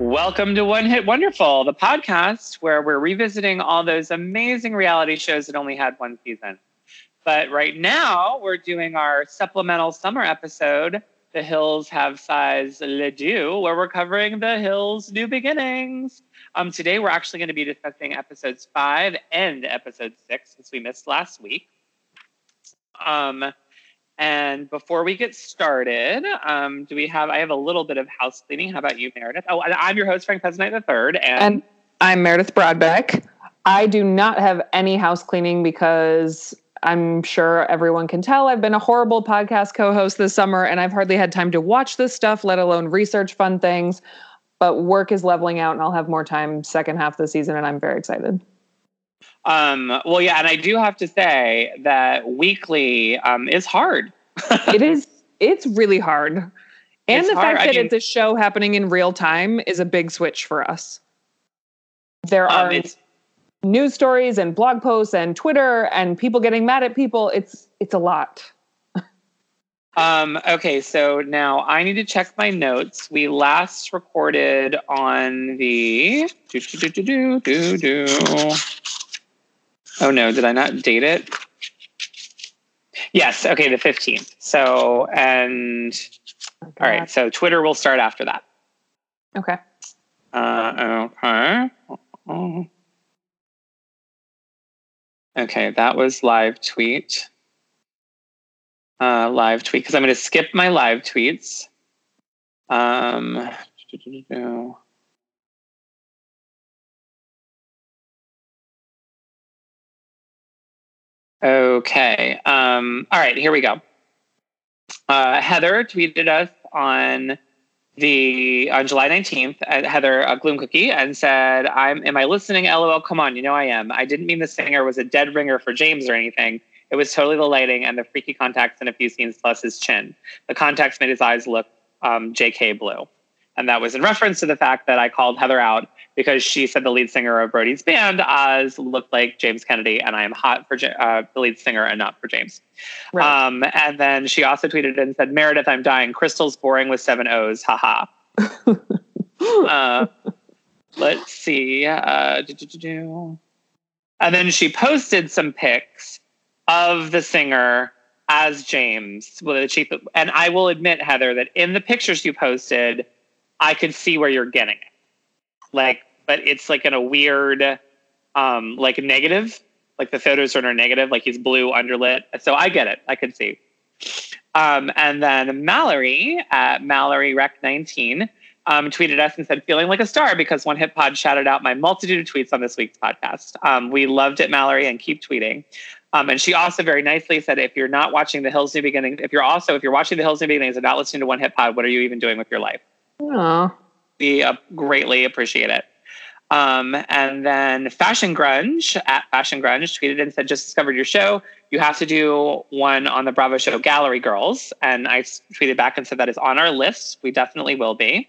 Welcome to One Hit Wonderful, the podcast where we're revisiting all those amazing reality shows that only had one season. But right now, we're doing our supplemental summer episode, The Hills Have Size Le Deux, where we're covering The Hills' New Beginnings. Today, we're actually going to be discussing episodes 5 and episode 6, since we missed last week. And before we get started, I have a little bit of house cleaning. How about you, Meredith? Oh, I'm your host, Frank Peasnight III. And I'm Meredith Broadbeck. I do not have any house cleaning because I'm sure everyone can tell I've been a horrible podcast co-host this summer, and I've hardly had time to watch this stuff, let alone research fun things. But work is leveling out, and I'll have more time second half of the season, and I'm very excited. Well, yeah, and I do have to say that weekly is hard. It is. It's really hard. And it's the hard. Fact that it's a show happening in real time is a big switch for us. There are news stories and blog posts and Twitter and people getting mad at people. It's a lot. Okay. So now I need to check my notes. We last recorded on the Oh no. Did I not date it? Yes. Okay. The 15th. So, all right. So Twitter will start after that. Okay. Okay. Okay, that was live tweet. Because I'm going to skip my live tweets. Okay. All right, here we go. Heather tweeted us on July 19th, Heather Gloom Cookie, and said, am I listening? LOL, come on, you know I am. I didn't mean the singer was a dead ringer for James or anything. It was totally the lighting and the freaky contacts in a few scenes plus his chin. The contacts made his eyes look JK blue. And that was in reference to the fact that I called Heather out because she said the lead singer of Brody's band, Oz, looked like James Kennedy, and I am hot for the lead singer and not for James. Right. And then she also tweeted and said, Meredith, I'm dying. Crystal's boring with 7 O's. Ha ha. Let's see. And then she posted some pics of the singer as James. And I will admit, Heather, that in the pictures you posted, I could see where you're getting it. But it's in a weird, negative. The photos are negative. He's blue, underlit. So I get it. I could see. And then Mallory, at MalloryRec19, tweeted us and said, feeling like a star because One Hit Pod shouted out my multitude of tweets on this week's podcast. We loved it, Mallory, and keep tweeting. And she also very nicely said, if you're watching The Hills New Beginnings and not listening to One Hit Pod, what are you even doing with your life? Aww. We greatly appreciate it. And then Fashion Grunge, at Fashion Grunge, tweeted and said, just discovered your show. You have to do one on the Bravo show Gallery Girls. And I tweeted back and said, that is on our list. We definitely will be.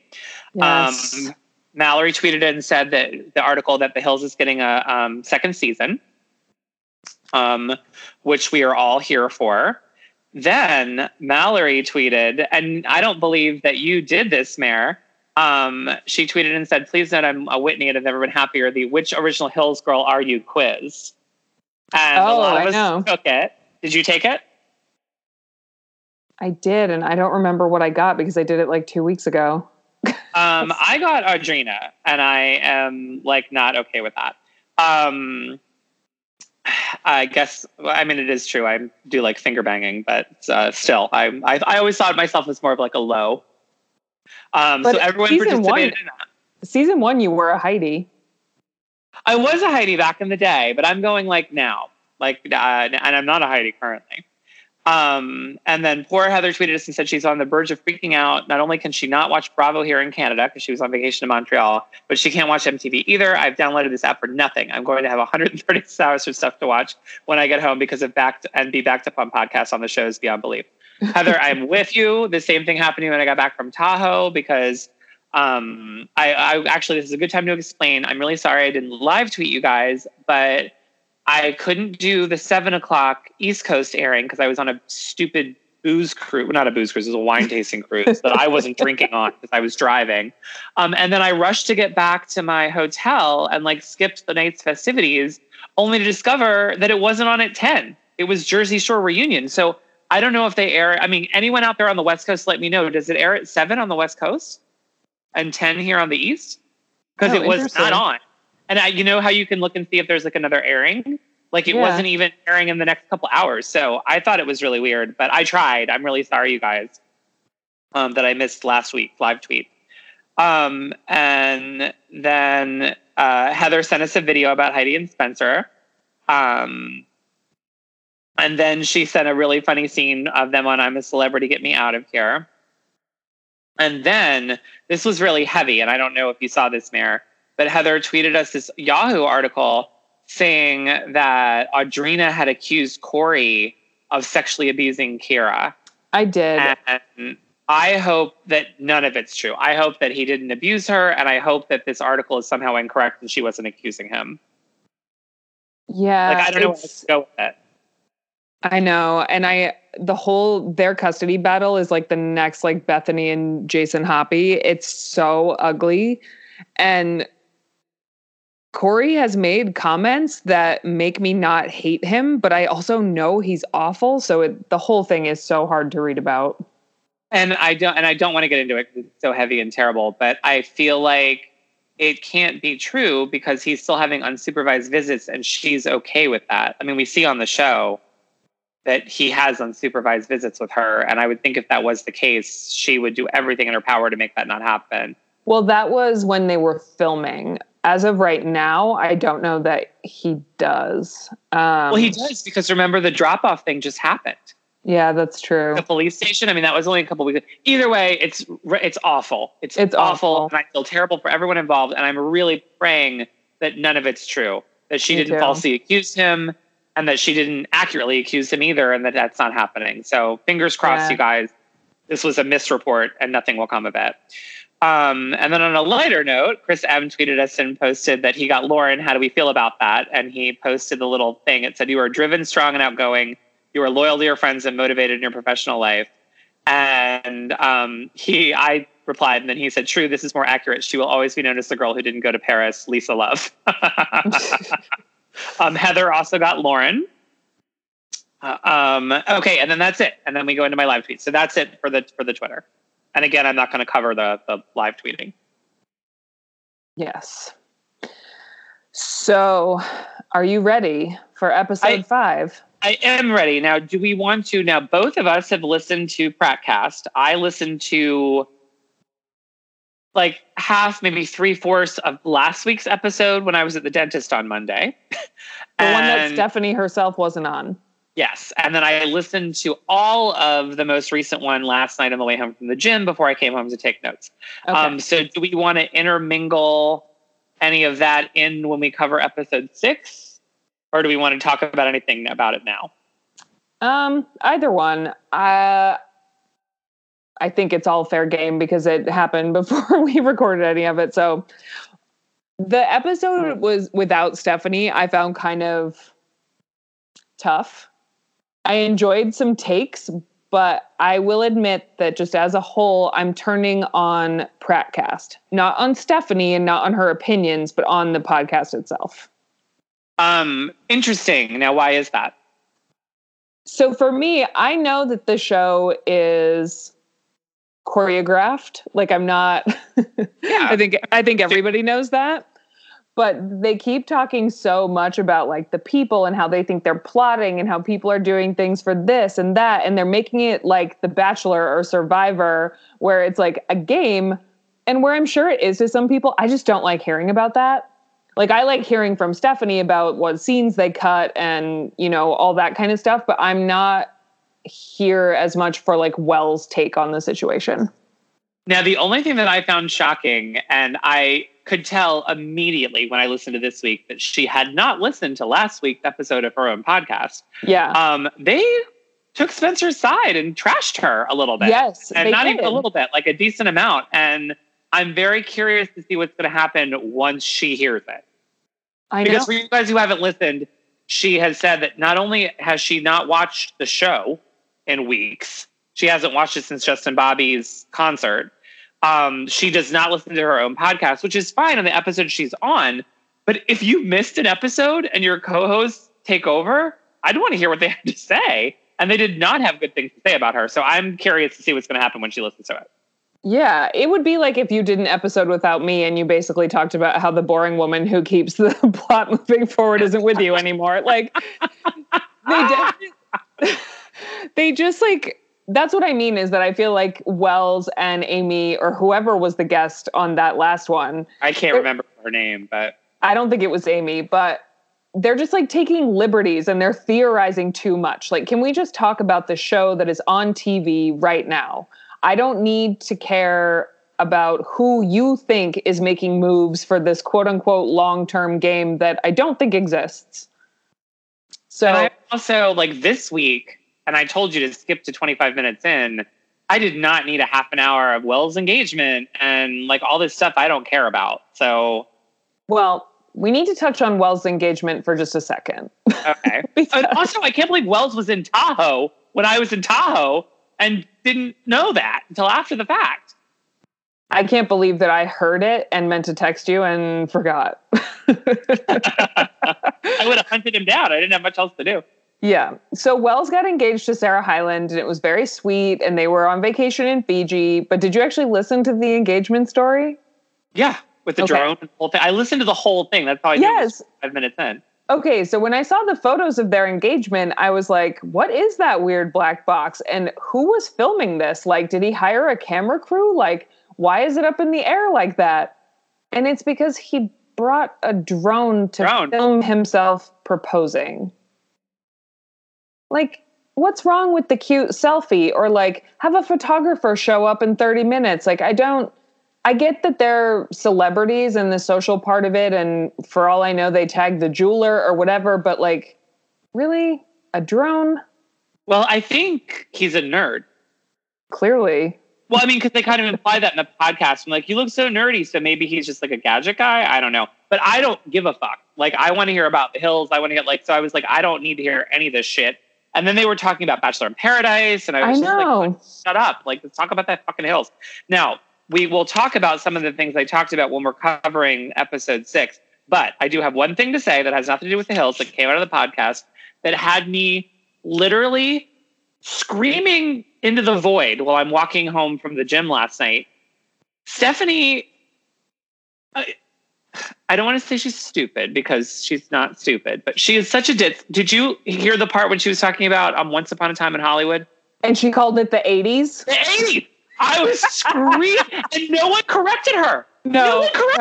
Yes. Mallory tweeted and said that the article that The Hills is getting a second season, which we are all here for. Then Mallory tweeted, and I don't believe that you did this, Mare. She tweeted and said, please note I'm a Whitney and I've never been happier. The Which Original Hills Girl Are You quiz. And a lot of us took it. Did you take it? I did, and I don't remember what I got because I did it 2 weeks ago. I got Audrina, and I am not okay with that. I guess, it is true. I do finger banging, but still, I always thought of myself as more of a low. So everyone participated in that. Season 1, you were a Heidi. I was a Heidi back in the day, but I'm going now. And I'm not a Heidi currently. And then poor Heather tweeted us and said she's on the verge of freaking out. Not only can she not watch Bravo here in Canada because she was on vacation in Montreal, but she can't watch MTV either. I've downloaded this app for nothing. I'm going to have 136 hours of stuff to watch when I get home because of be backed up on podcasts on the shows beyond belief. Heather, I'm with you. The same thing happened to me when I got back from Tahoe because I actually, this is a good time to explain. I'm really sorry I didn't live tweet you guys, but I couldn't do the 7 o'clock East Coast airing because I was on a stupid booze cruise, not a booze cruise, it was a wine tasting cruise that I wasn't drinking on because I was driving. And then I rushed to get back to my hotel and like skipped the night's festivities, only to discover that it wasn't on at 10. It was Jersey Shore Reunion. So I don't know if they air. I mean, anyone out there on the West Coast, let me know. Does it air at 7 on the West Coast and 10 here on the East? Because it was not on. And I, you know how you can look and see if there's like another airing? Like it wasn't even airing in the next couple hours. So I thought it was really weird, but I tried. I'm really sorry, you guys, that I missed last week's live tweet. And then Heather sent us a video about Heidi and Spencer. And then she sent a really funny scene of them on I'm a Celebrity, Get Me Out of Here. And then, this was really heavy, and I don't know if you saw this, Mayor, but Heather tweeted us this Yahoo article saying that Audrina had accused Corey of sexually abusing Kira. I did. And I hope that none of it's true. I hope that he didn't abuse her, and I hope that this article is somehow incorrect and she wasn't accusing him. Yeah. Like, I don't know where to go with it. I know. And their custody battle is like the next, like Bethany and Jason Hoppy. It's so ugly. And Corey has made comments that make me not hate him, but I also know he's awful. So the whole thing is so hard to read about. And I don't want to get into it because it's so heavy and terrible, but I feel like it can't be true because he's still having unsupervised visits and she's okay with that. I mean, we see on the show that he has unsupervised visits with her. And I would think if that was the case, she would do everything in her power to make that not happen. Well, that was when they were filming. As of right now, I don't know that he does. Well, he does because remember the drop-off thing just happened. Yeah, that's true. The police station. I mean, that was only a couple weeks. Either way, it's awful. It's awful. And I feel terrible for everyone involved. And I'm really praying that none of it's true. That she didn't falsely accuse him. And that she didn't accurately accuse him either, and that's not happening. So fingers crossed, you guys. This was a misreport, and nothing will come of it. And then on a lighter note, Chris M. tweeted us and posted that he got Lauren. How do we feel about that? And he posted the little thing. It said, you are driven, strong, and outgoing. You are loyal to your friends and motivated in your professional life. And I replied, and then he said, true, this is more accurate. She will always be known as the girl who didn't go to Paris, Lisa Love. Heather also got Lauren. Okay, and then that's it. And then we go into my live tweet. So that's it for the Twitter. And again, I'm not going to cover the live tweeting. Yes. So, are you ready for episode 5? I am ready. Now, do we want to? Now, both of us have listened to PrattCast. I listened to like half, maybe 3/4 of last week's episode when I was at the dentist on Monday. The one that Stephanie herself wasn't on. Yes. And then I listened to all of the most recent one last night on the way home from the gym before I came home to take notes. Okay. So do we want to intermingle any of that in when we cover episode 6? Or do we want to talk about anything about it now? Either one. I think it's all fair game because it happened before we recorded any of it. So the episode was without Stephanie. I found kind of tough. I enjoyed some takes, but I will admit that just as a whole, I'm turning on PrattCast, not on Stephanie and not on her opinions, but on the podcast itself. Interesting. Now, why is that? So for me, I know that the show is choreographed. Like I'm not, I think everybody knows that, but they keep talking so much about like the people and how they think they're plotting and how people are doing things for this and that. And they're making it like The Bachelor or Survivor where it's like a game and where I'm sure it is to some people. I just don't like hearing about that. Like I like hearing from Stephanie about what scenes they cut and, you know, all that kind of stuff, but I'm not here as much for like Wells' take on the situation. Now, the only thing that I found shocking, and I could tell immediately when I listened to this week that she had not listened to last week's episode of her own podcast. Yeah. They took Spencer's side and trashed her a little bit. Yes. And not even a little bit, like a decent amount. And I'm very curious to see what's going to happen once she hears it. Because for you guys who haven't listened, she has said that not only has she not watched the show in weeks, She hasn't watched it since Justin Bobby's concert. She does not listen to her own podcast, which is fine on the episode she's on. But if you missed an episode and your co-hosts take over, I'd want to hear what they had to say. And they did not have good things to say about her. So I'm curious to see what's going to happen when she listens to it. Yeah, it would be like if you did an episode without me and you basically talked about how the boring woman who keeps the plot moving forward isn't with you anymore. Like, they just like... That's what I mean is that I feel like Wells and Amy or whoever was the guest on that last one. I can't remember her name, but... I don't think it was Amy, but they're just like taking liberties and they're theorizing too much. Like, can we just talk about the show that is on TV right now? I don't need to care about who you think is making moves for this quote unquote long-term game that I don't think exists. So and I also like this week... And I told you to skip to 25 minutes in. I did not need a half an hour of Wells' engagement and like all this stuff I don't care about. So, well, we need to touch on Wells' engagement for just a second. Okay. And also, I can't believe Wells was in Tahoe when I was in Tahoe and didn't know that until after the fact. I can't believe that I heard it and meant to text you and forgot. I would have hunted him down. I didn't have much else to do. Yeah. So Wells got engaged to Sarah Hyland and it was very sweet and they were on vacation in Fiji. But did you actually listen to the engagement story? Yeah. With the drone and the whole thing. I listened to the whole thing. That's how I knew it was 5 minutes in. Okay. So when I saw the photos of their engagement, I was like, what is that weird black box? And who was filming this? Like, did he hire a camera crew? Like, why is it up in the air like that? And it's because he brought a drone to film himself proposing. Like, what's wrong with the cute selfie? Or like, have a photographer show up in 30 minutes. Like, I get that they're celebrities and the social part of it. And for all I know, they tagged the jeweler or whatever. But like, really? A drone? Well, I think he's a nerd. Clearly. Well, I mean, because they kind of imply that in the podcast. I'm like, you look so nerdy. So maybe he's just like a gadget guy. I don't know. But I don't give a fuck. Like, I want to hear about the hills. I want to get like, so I was like, I don't need to hear any of this shit. And then they were talking about Bachelor in Paradise. And I was just like, shut up. Like, let's talk about that fucking hills. Now, we will talk about some of the things I talked about when we're covering episode 6. But I do have one thing to say that has nothing to do with the hills that came out of the podcast that had me literally screaming into the void while I'm walking home from the gym last night. Stephanie, I don't want to say she's stupid because she's not stupid, but she is such a ditz. Did you hear the part when she was talking about Once Upon a Time in Hollywood? And she called it the 80s? The 80s! I was screaming, and no one corrected her. I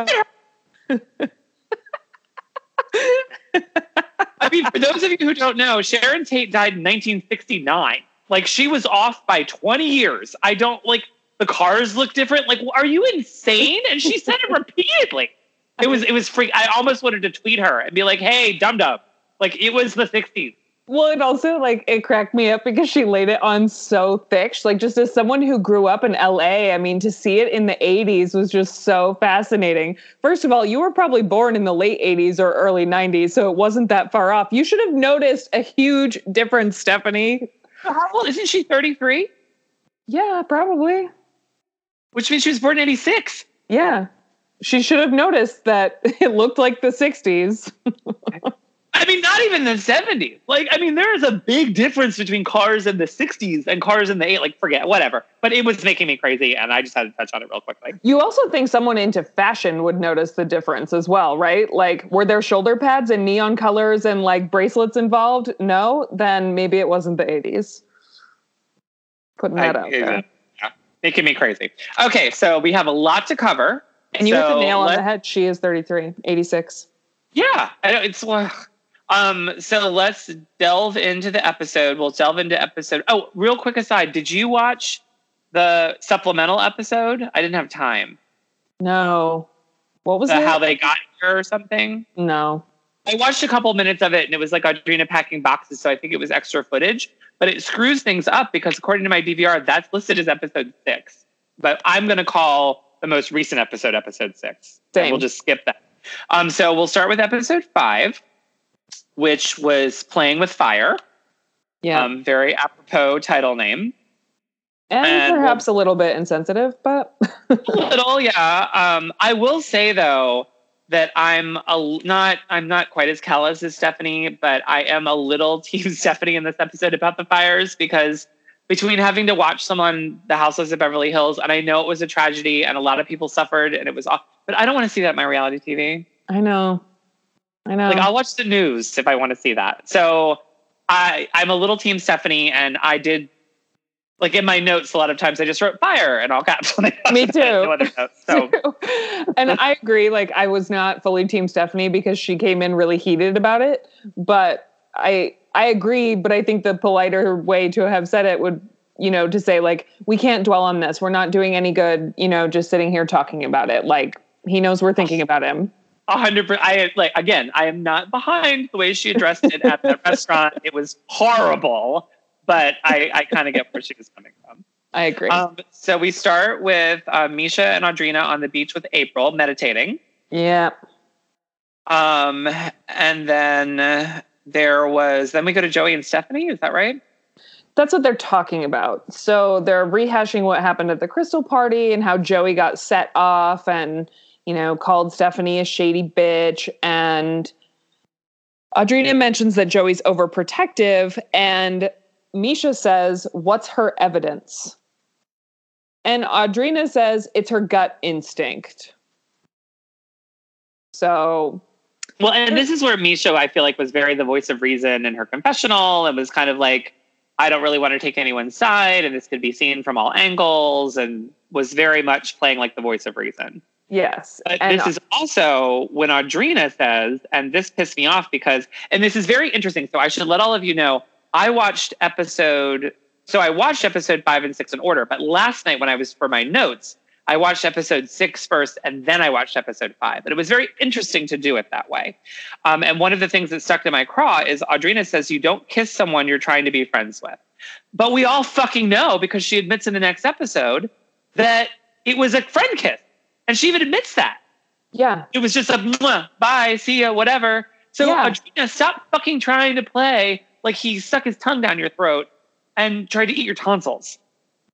mean, for those of you who don't know, Sharon Tate died in 1969. Like, she was off by 20 years. I don't, like, the cars look different. Like, are you insane? And she said it repeatedly. It was freak. I almost wanted to tweet her and be like, hey, dum-dum. Like, it was the 60s. Well, it also, like, it cracked me up because she laid it on so thick. Like, just as someone who grew up in L.A., I mean, to see it in the 80s was just so fascinating. First of all, you were probably born in the late 80s or early 90s, so it wasn't that far off. You should have noticed a huge difference, Stephanie. How old? Isn't she 33? Yeah, probably. Which means she was born in 86. Yeah. She should have noticed that it looked like the 60s. I mean, not even the 70s. Like, I mean, there is a big difference between cars in the 60s and cars in the 80s. Like, forget, whatever. But it was making me crazy, and I just had to touch on it real quickly. You also think someone into fashion would notice the difference as well, right? Like, were there shoulder pads and neon colors and, like, bracelets involved? No? Then maybe it wasn't the 80s. Putting that out there. Yeah. Making me crazy. Okay, so we have a lot to cover. And you hit the nail on the head. She is 33, 86. Yeah. So let's delve into the episode. We'll delve into episode. Oh, real quick aside. Did you watch the supplemental episode? I didn't have time. No. What was that? How they got here or something? No. I watched a couple minutes of it and it was like Audrina packing boxes. So I think it was extra footage, but it screws things up because according to my DVR, that's listed as episode 6, but I'm going to call the most recent episode, episode 6. Same. And we'll just skip that. So we'll start with episode 5, which was Playing with Fire. Yeah. Very apropos title name. And perhaps a little bit insensitive, but... a little, yeah. I will say, though, that I'm not quite as callous as Stephanie, but I am a little Team Stephanie in this episode about the fires, because between having to watch someone, The Housewives of Beverly Hills, and I know it was a tragedy and a lot of people suffered and it was awful, but I don't want to see that in my reality TV. I know. Like, I'll watch the news if I want to see that. So I'm a little Team Stephanie, and I did, like, in my notes, a lot of times I just wrote fire in all caps. Me too. No other notes, so. And I agree. Like, I was not fully Team Stephanie because she came in really heated about it. But I agree. But I think the politer way to have said it would, you know, to say, like, we can't dwell on this. We're not doing any good, you know, just sitting here talking about it. Like, he knows we're thinking about him. 100%. I am not behind the way she addressed it at the restaurant. It was horrible. But I kind of get where she was coming from. I agree. So we start with Mischa and Audrina on the beach with April meditating. Yeah. And then we go to Joey and Stephanie. Is that right? That's what they're talking about. So they're rehashing what happened at the Crystal party and how Joey got set off and, you know, called Stephanie a shady bitch. And Audrina mentions that Joey's overprotective, and Mischa says, what's her evidence? And Audrina says, it's her gut instinct. So. Well, and this is where Mischa, I feel like, was very the voice of reason in her confessional, and was kind of like, I don't really want to take anyone's side, and this could be seen from all angles, and was very much playing like the voice of reason. Yes. But this is also when Audrina says, and this pissed me off because, and this is very interesting, so I should let all of you know, I watched episode 5 and 6 in order, but last night when I was for my notes, I watched episode 6 first, and then I watched episode 5. And it was very interesting to do it that way. And one of the things that stuck to my craw is Audrina says, you don't kiss someone you're trying to be friends with. But we all fucking know, because she admits in the next episode that it was a friend kiss. And she even admits that. Yeah. It was just a bye, see ya, whatever. So yeah. Audrina, stop fucking trying to play like he stuck his tongue down your throat and tried to eat your tonsils.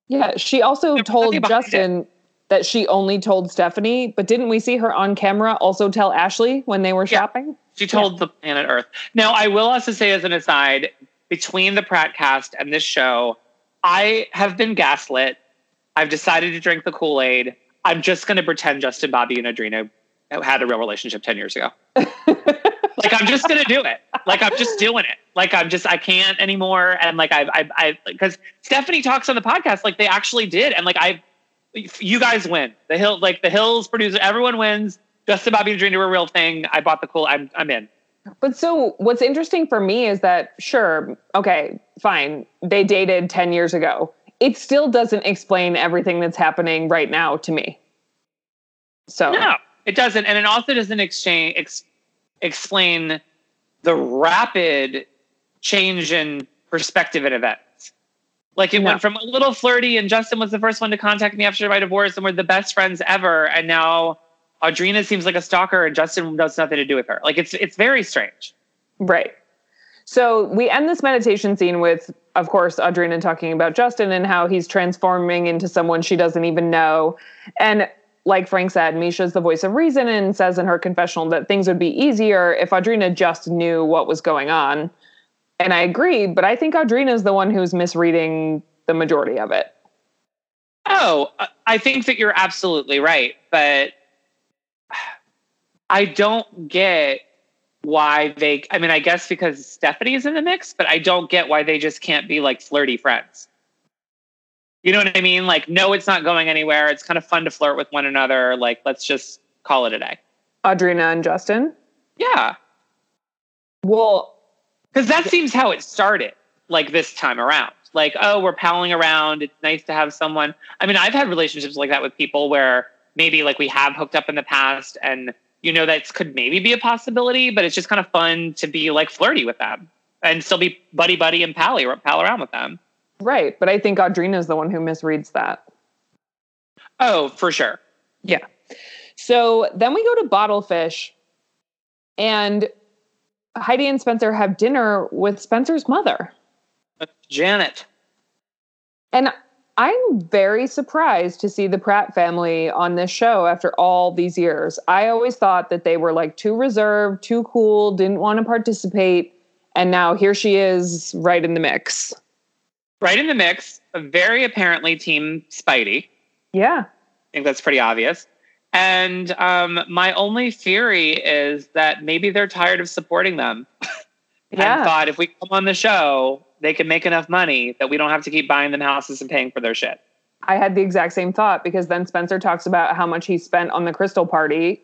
Yeah, she also told Justin that she only told Stephanie, but didn't we see her on camera also tell Ashley when they were shopping? She told the planet Earth. Now, I will also say as an aside, between the PrattCast and this show, I have been gaslit. I've decided to drink the Kool-Aid. I'm just going to pretend Justin Bobby and Audrina had a real relationship 10 years ago. Like, I'm just going to do it. Like, I'm just doing it. Like, I can't anymore. And like, because Stephanie talks on the podcast, like they actually did. And like, you guys win. The Hills producer, everyone wins. Justin Bobby and Audrina were a real thing. I bought the cool, I'm in. But so what's interesting for me is that, sure. Okay, fine. They dated 10 years ago. It still doesn't explain everything that's happening right now to me. So no, it doesn't. And it also doesn't explain the rapid change in perspective and events. Like it went from a little flirty, and Justin was the first one to contact me after my divorce, and we're the best friends ever. And now Audrina seems like a stalker, and Justin knows nothing to do with her. Like it's very strange. Right. So we end this meditation scene with, of course, Audrina talking about Justin and how he's transforming into someone she doesn't even know. And like Frank said, Mischa's the voice of reason and says in her confessional that things would be easier if Audrina just knew what was going on. And I agree, but I think Audrina's the one who's misreading the majority of it. Oh, I think that you're absolutely right. But I don't get why I guess because Stephanie is in the mix, but I don't get why they just can't be like flirty friends. You know what I mean? Like, no, it's not going anywhere. It's kind of fun to flirt with one another. Like, let's just call it a day. Audrina and Justin? Yeah. Well, because that seems how it started, like, this time around. Like, oh, we're palling around. It's nice to have someone. I mean, I've had relationships like that with people where maybe, like, we have hooked up in the past and, you know, that could maybe be a possibility, but it's just kind of fun to be, like, flirty with them and still be buddy-buddy and pal around with them. Right, but I think Audrina is the one who misreads that. Oh, for sure. Yeah. So then we go to Bottlefish, and Heidi and Spencer have dinner with Spencer's mother, Janet. And I'm very surprised to see the Pratt family on this show after all these years. I always thought that they were like too reserved, too cool, didn't want to participate. And now here she is right in the mix. Right in the mix. Very apparently Team Spidey. Yeah. I think that's pretty obvious. And my only theory is that maybe they're tired of supporting them. Yeah. And thought if we come on the show, they can make enough money that we don't have to keep buying them houses and paying for their shit. I had the exact same thought, because then Spencer talks about how much he spent on the crystal party.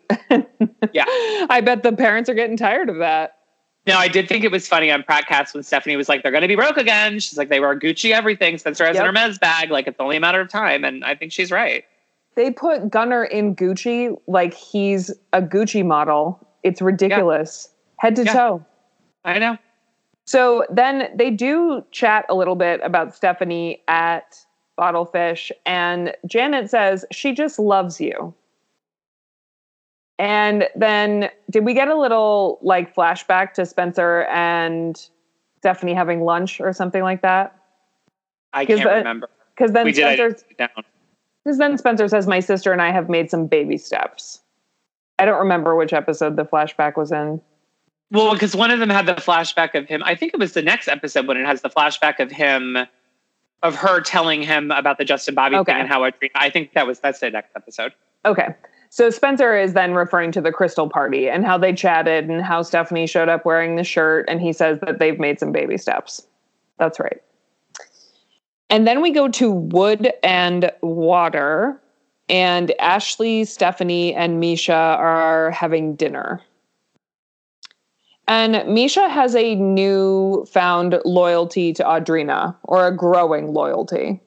Yeah. I bet the parents are getting tired of that. No, I did think it was funny on PrattCast when Stephanie was like, they're going to be broke again. She's like, they were Gucci everything. Spencer has in her meds bag. Like, it's only a matter of time. And I think she's right. They put Gunner in Gucci like he's a Gucci model. It's ridiculous. Yeah. Head to toe. I know. So then they do chat a little bit about Stephanie at Bottlefish, and Janet says, she just loves you. And then did we get a little like flashback to Spencer and Stephanie having lunch or something like that? I can't remember. Because then, Spencer says, my sister and I have made some baby steps. I don't remember which episode the flashback was in. Well, because one of them had the flashback of him. I think it was the next episode when it has the flashback of him, of her telling him about the Justin Bobby thing and how Audrina, I think that's the next episode. Okay. So Spencer is then referring to the crystal party and how they chatted and how Stephanie showed up wearing the shirt. And he says that they've made some baby steps. That's right. And then we go to wood and water, and Ashley, Stephanie, and Mischa are having dinner. And Mischa has a newfound loyalty to Audrina, or a growing loyalty.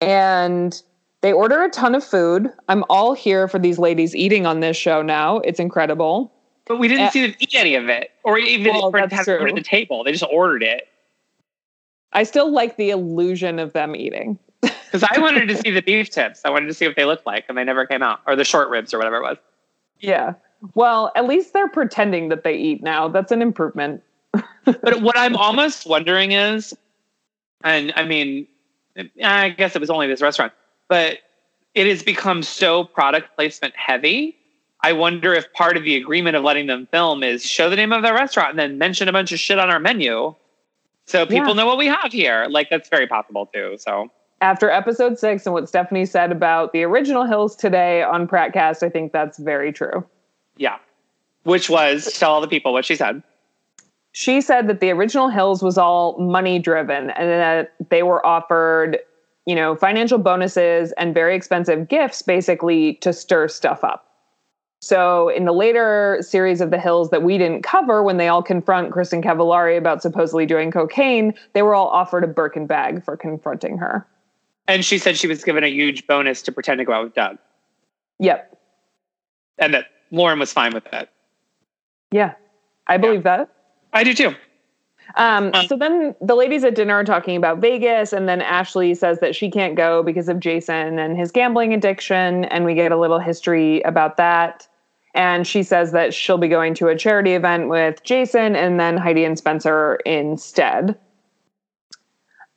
And they order a ton of food. I'm all here for these ladies eating on this show now. It's incredible. But we didn't see them eat any of it, or even have it at the table. They just ordered it. I still like the illusion of them eating. Because I wanted to see the beef tips. I wanted to see what they looked like, and they never came out. Or the short ribs, or whatever it was. Yeah. Well, at least they're pretending that they eat now. That's an improvement. But what I'm almost wondering is, and I mean, I guess it was only this restaurant, but it has become so product placement heavy. I wonder if part of the agreement of letting them film is show the name of the restaurant and then mention a bunch of shit on our menu so people know what we have here. Like, that's very possible too, so. After episode 6 and what Stephanie said about the original Hills today on PrattCast, I think that's very true. Yeah, which was, tell all the people what she said. She said that the original Hills was all money-driven and that they were offered, you know, financial bonuses and very expensive gifts, basically, to stir stuff up. So in the later series of the Hills that we didn't cover, when they all confront Kristen Cavallari about supposedly doing cocaine, they were all offered a Birkin bag for confronting her. And she said she was given a huge bonus to pretend to go out with Doug. Yep. And that Lauren was fine with that. Yeah, I believe that. I do too. So then the ladies at dinner are talking about Vegas, and then Ashley says that she can't go because of Jason and his gambling addiction, and we get a little history about that. And she says that she'll be going to a charity event with Jason and then Heidi and Spencer instead.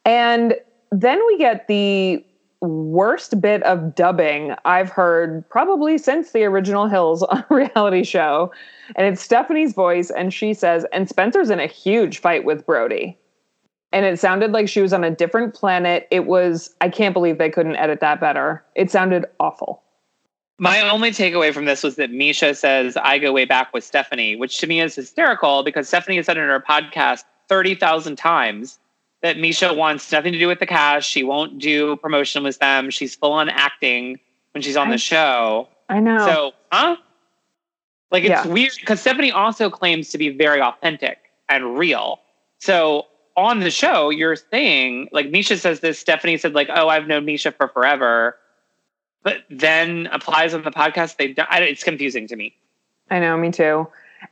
And then we get the worst bit of dubbing I've heard probably since the original Hills on a reality show. And it's Stephanie's voice, and she says, and Spencer's in a huge fight with Brody. And it sounded like she was on a different planet. It was, I can't believe they couldn't edit that better. It sounded awful. My only takeaway from this was that Mischa says, I go way back with Stephanie, which to me is hysterical because Stephanie has said in her podcast 30,000 times that Mischa wants nothing to do with the cast. She won't do promotion with them. She's full on acting when she's on the show. I know. So, Like, it's weird because Stephanie also claims to be very authentic and real. So on the show, you're saying, like, Mischa says this. Stephanie said, like, oh, I've known Mischa for forever. But then applies on the podcast. It's confusing to me. I know, me too.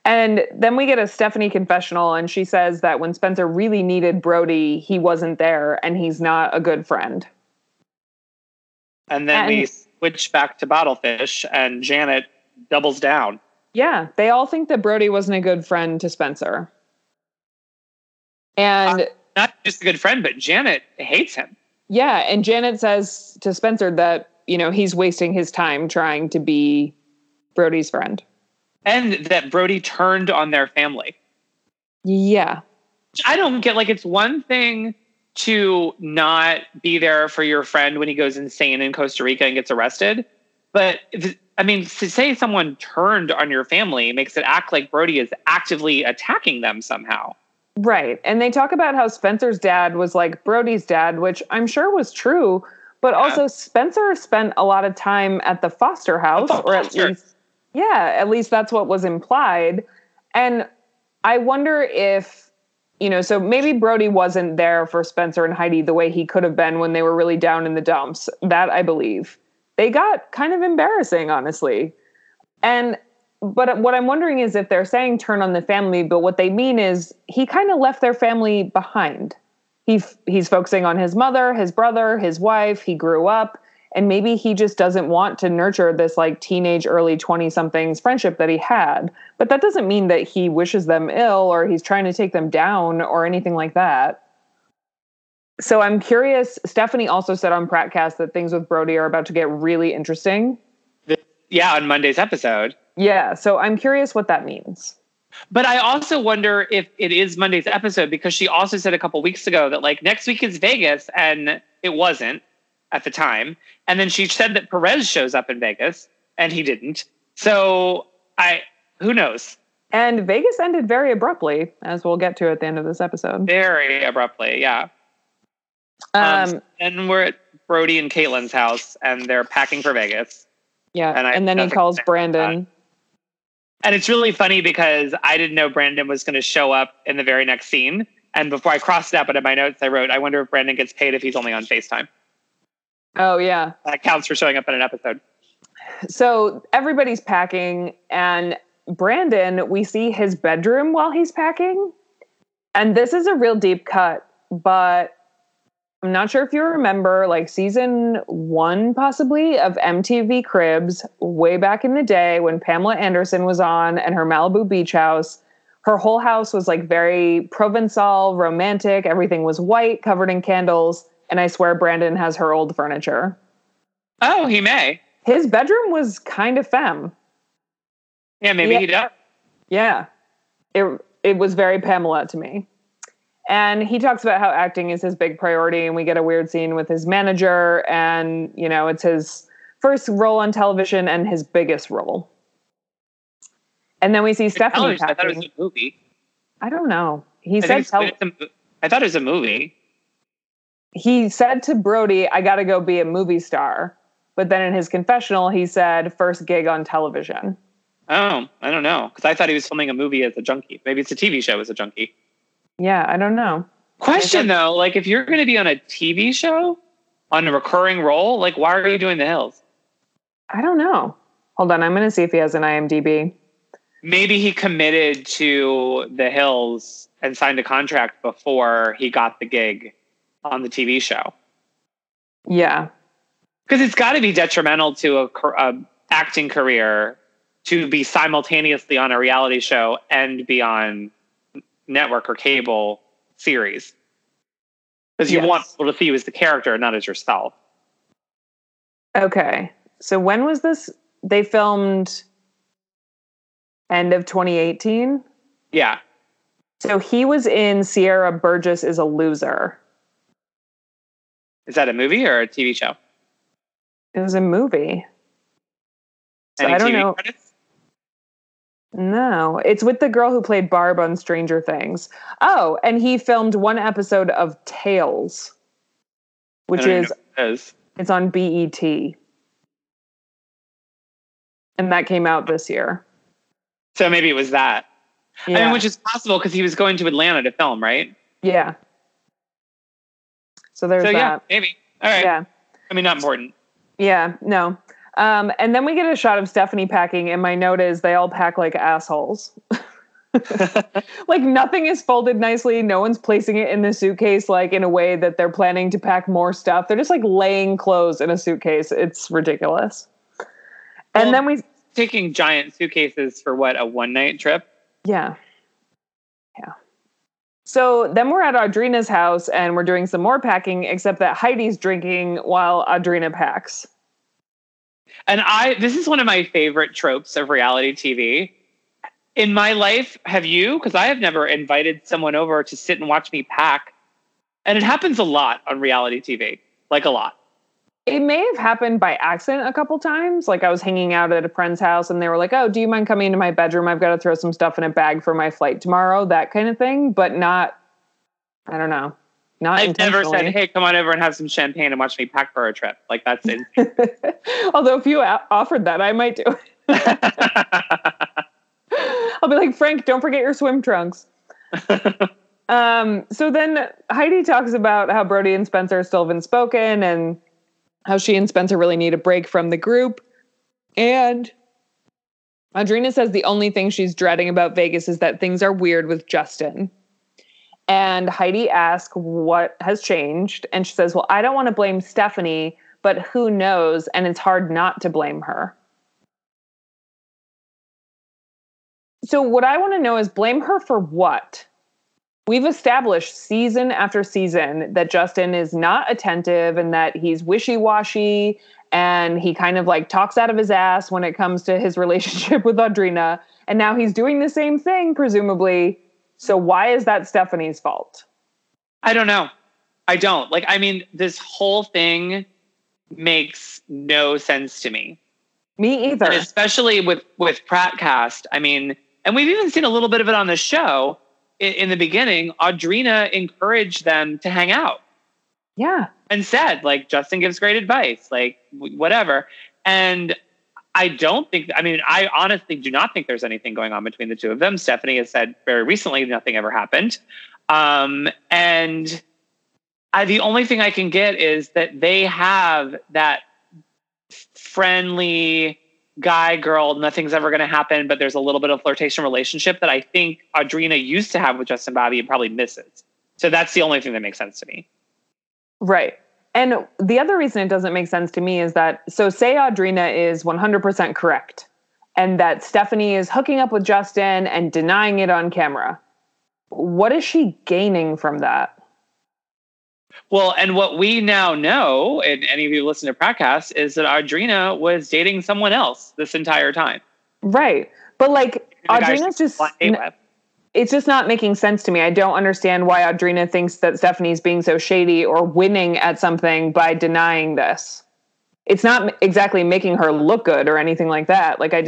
And then we get a Stephanie confessional, and she says that when Spencer really needed Brody, he wasn't there, and he's not a good friend. And then we switch back to Bottlefish, and Janet doubles down. Yeah, they all think that Brody wasn't a good friend to Spencer. And not just a good friend, but Janet hates him. Yeah. And Janet says to Spencer that, you know, he's wasting his time trying to be Brody's friend. And that Brody turned on their family. Yeah. I don't get, like, it's one thing to not be there for your friend when he goes insane in Costa Rica and gets arrested. But, I mean, to say someone turned on your family makes it act like Brody is actively attacking them somehow. Right. And they talk about how Spencer's dad was like Brody's dad, which I'm sure was true. But yeah. Also Spencer spent a lot of time at the Foster house, or at least, yeah, at least that's what was implied. And I wonder if, you know, so maybe Brody wasn't there for Spencer and Heidi the way he could have been when they were really down in the dumps. That I believe. They got kind of embarrassing, honestly. And, but what I'm wondering is if they're saying turn on the family, but what they mean is he kind of left their family behind. He's focusing on his mother, his brother, his wife. He grew up, and maybe he just doesn't want to nurture this, like, teenage, early 20-somethings friendship that he had. But that doesn't mean that he wishes them ill or he's trying to take them down or anything like that. So I'm curious. Stephanie also said on PrattCast that things with Brody are about to get really interesting. Yeah, on Monday's episode. Yeah, so I'm curious what that means. But I also wonder if it is Monday's episode, because she also said a couple weeks ago that, like, next week is Vegas, and it wasn't at the time. And then she said that Perez shows up in Vegas, and he didn't. So who knows? And Vegas ended very abruptly, as we'll get to at the end of this episode. Very abruptly, yeah. And we're at Brody and Caitlin's house, and they're packing for Vegas. Yeah, and then he calls Brandon. And it's really funny because I didn't know Brandon was going to show up in the very next scene. And before I crossed it out in my notes, I wrote, I wonder if Brandon gets paid if he's only on FaceTime. Oh, yeah. That counts for showing up in an episode. So everybody's packing, and Brandon, we see his bedroom while he's packing. And this is a real deep cut, but I'm not sure if you remember, like, season 1, possibly, of MTV Cribs, way back in the day when Pamela Anderson was on and her Malibu beach house. Her whole house was, like, very Provençal, romantic. Everything was white, covered in candles. And I swear Brandon has her old furniture. Oh, he may. His bedroom was kind of femme. Yeah, maybe he does. Yeah. It was very Pamela to me. And he talks about how acting is his big priority, and we get a weird scene with his manager, and, you know, it's his first role on television and his biggest role. And then we see Stephanie packing. I thought it was a movie. I don't know. He said, I thought it was a movie. He said to Brody, I gotta go be a movie star. But then in his confessional, he said, first gig on television. Oh, I don't know. Because I thought he was filming a movie as a junkie. Maybe it's a TV show as a junkie. Yeah, I don't know. Question, though, like, if you're going to be on a TV show, on a recurring role, like, why are you doing The Hills? I don't know. Hold on, I'm going to see if he has an IMDb. Maybe he committed to The Hills and signed a contract before he got the gig on the TV show. Yeah. Because it's got to be detrimental to a acting career to be simultaneously on a reality show and be on network or cable series, because you want people to see you as the character, not as yourself. Okay, so when was this? They filmed end of 2018. Yeah. So he was in Sierra Burgess Is a Loser. Is that a movie or a TV show? It was a movie. So I don't know. Credits? No, it's with the girl who played Barb on Stranger Things. Oh, and he filmed one episode of Tales, which is it's on BET. And that came out this year. So maybe it was that. Yeah. I mean, which is possible because he was going to Atlanta to film, right? Yeah. So there's that. Yeah, maybe. All right. Yeah. I mean, not important. Yeah, no. And then we get a shot of Stephanie packing, and my note is they all pack like assholes. Like, nothing is folded nicely. No one's placing it in the suitcase, like, in a way that they're planning to pack more stuff. They're just, like, laying clothes in a suitcase. It's ridiculous. And then we... Taking giant suitcases for, what, a one-night trip? Yeah. Yeah. So then we're at Audrina's house and we're doing some more packing, except that Heidi's drinking while Audrina packs. And this is one of my favorite tropes of reality TV. In my life, have you? Because I have never invited someone over to sit and watch me pack. And it happens a lot on reality TV, like a lot. It may have happened by accident a couple times. Like I was hanging out at a friend's house and they were like, oh, do you mind coming into my bedroom? I've got to throw some stuff in a bag for my flight tomorrow, that kind of thing. But not, I don't know. Not I've never said, hey, come on over and have some champagne and watch me pack for a trip. Like that's it. Although if you offered that, I might do it. I'll be like, Frank, don't forget your swim trunks. So then Heidi talks about how Brody and Spencer still haven't spoken and how she and Spencer really need a break from the group. And Audrina says the only thing she's dreading about Vegas is that things are weird with Justin. And Heidi asks what has changed. And she says, well, I don't want to blame Stephanie, but who knows? And it's hard not to blame her. So what I want to know is blame her for what? We've established season after season that Justin is not attentive and that he's wishy-washy and he kind of like talks out of his ass when it comes to his relationship with Audrina. And now he's doing the same thing, presumably. So why is that Stephanie's fault? I don't know. I don't. Like, I mean, this whole thing makes no sense to me. Me either. And especially with PrattCast. I mean, and we've even seen a little bit of it on the show. In the beginning, Audrina encouraged them to hang out. Yeah. And said, like, Justin gives great advice, like, whatever. And I honestly do not think there's anything going on between the two of them. Stephanie has said very recently nothing ever happened. And the only thing I can get is that they have that friendly guy, girl, nothing's ever going to happen, but there's a little bit of flirtation relationship that I think Audrina used to have with Justin Bobby and probably misses. So that's the only thing that makes sense to me. Right. And the other reason it doesn't make sense to me is that, so say Audrina is 100% correct and that Stephanie is hooking up with Justin and denying it on camera. What is she gaining from that? Well, and what we now know, and any of you who listen to PrattCast, is that Audrina was dating someone else this entire time. Right. But like, Audrina's just, it's just not making sense to me. I don't understand why Audrina thinks that Stephanie's being so shady or winning at something by denying this. It's not exactly making her look good or anything like that. Like, I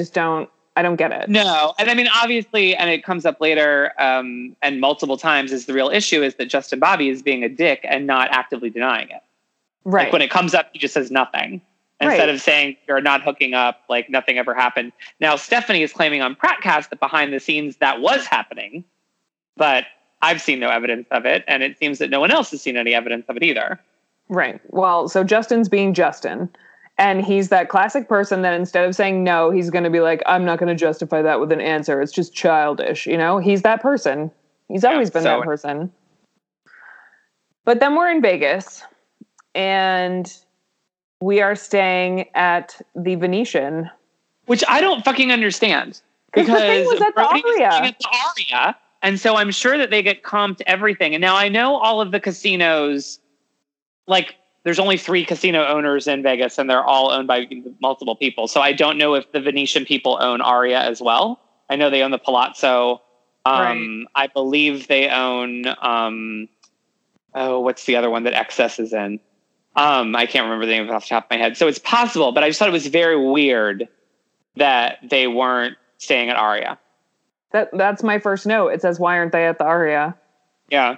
don't get it. No. And I mean, obviously, and it comes up later and multiple times, is the real issue is that Justin Bobby is being a dick and not actively denying it. Right. Like when it comes up, he just says nothing. Instead of saying you're not hooking up, like nothing ever happened. Now, Stephanie is claiming on PrattCast that behind the scenes that was happening, but I've seen no evidence of it. And it seems that no one else has seen any evidence of it either. Right. Well, so Justin's being Justin. And he's that classic person that instead of saying no, he's going to be like, I'm not going to justify that with an answer. It's just childish. You know, he's that person. He's always been that person. But then we're in Vegas and we are staying at the Venetian. Which I don't fucking understand. Because the thing was at the Aria. And so I'm sure that they get comped everything. And now I know all of the casinos, like, there's only 3 casino owners in Vegas and they're all owned by multiple people. So I don't know if the Venetian people own Aria as well. I know they own the Palazzo. Right. I believe they own, what's the other one that XS is in? I can't remember the name off the top of my head. So it's possible, but I just thought it was very weird that they weren't staying at Aria. That's my first note. It says, why aren't they at the Aria? Yeah.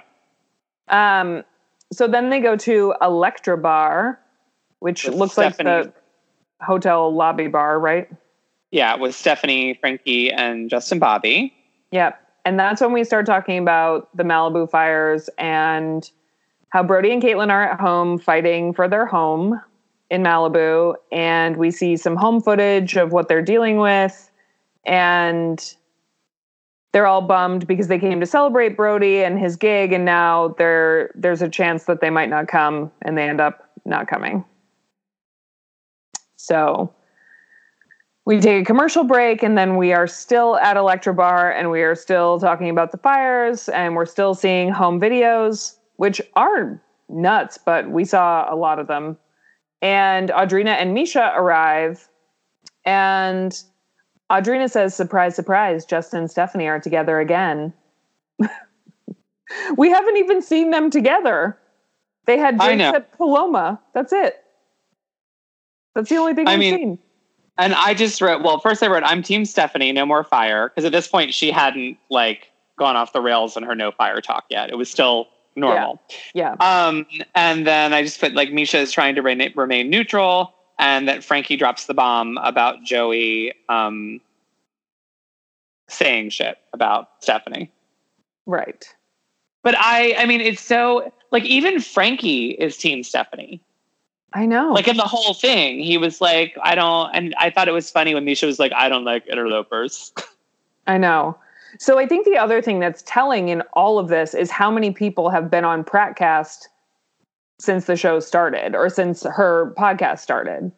So then they go to Electra Bar, which looks like the hotel lobby bar, right? Yeah, with Stephanie, Frankie, and Justin Bobby. Yep. And that's when we start talking about the Malibu fires and how Brody and Caitlin are at home fighting for their home in Malibu. And we see some home footage of what they're dealing with. And they're all bummed because they came to celebrate Brody and his gig, and now there's a chance that they might not come, and they end up not coming. So We take a commercial break, and then we are still at Electra Bar, and we are still talking about the fires, and we're still seeing home videos, which are nuts, but we saw a lot of them. And Audrina and Mischa arrive, and Audrina says, surprise, surprise, Justin and Stephanie are together again. We haven't even seen them together. They had drinks at Paloma. That's it. That's the only thing we've seen. And I just wrote, first I wrote, I'm Team Stephanie, no more fire. Because at this point, she hadn't, gone off the rails in her no fire talk yet. It was still normal. Yeah. And then I just put, Mischa is trying to remain neutral. And that Frankie drops the bomb about Joey saying shit about Stephanie. Right. But I mean, it's so... even Frankie is Team Stephanie. I know. In the whole thing, he was I don't... And I thought it was funny when Mischa was I don't like interlopers. I know. So I think the other thing that's telling in all of this is how many people have been on PrattCast since the show started, or since her podcast started.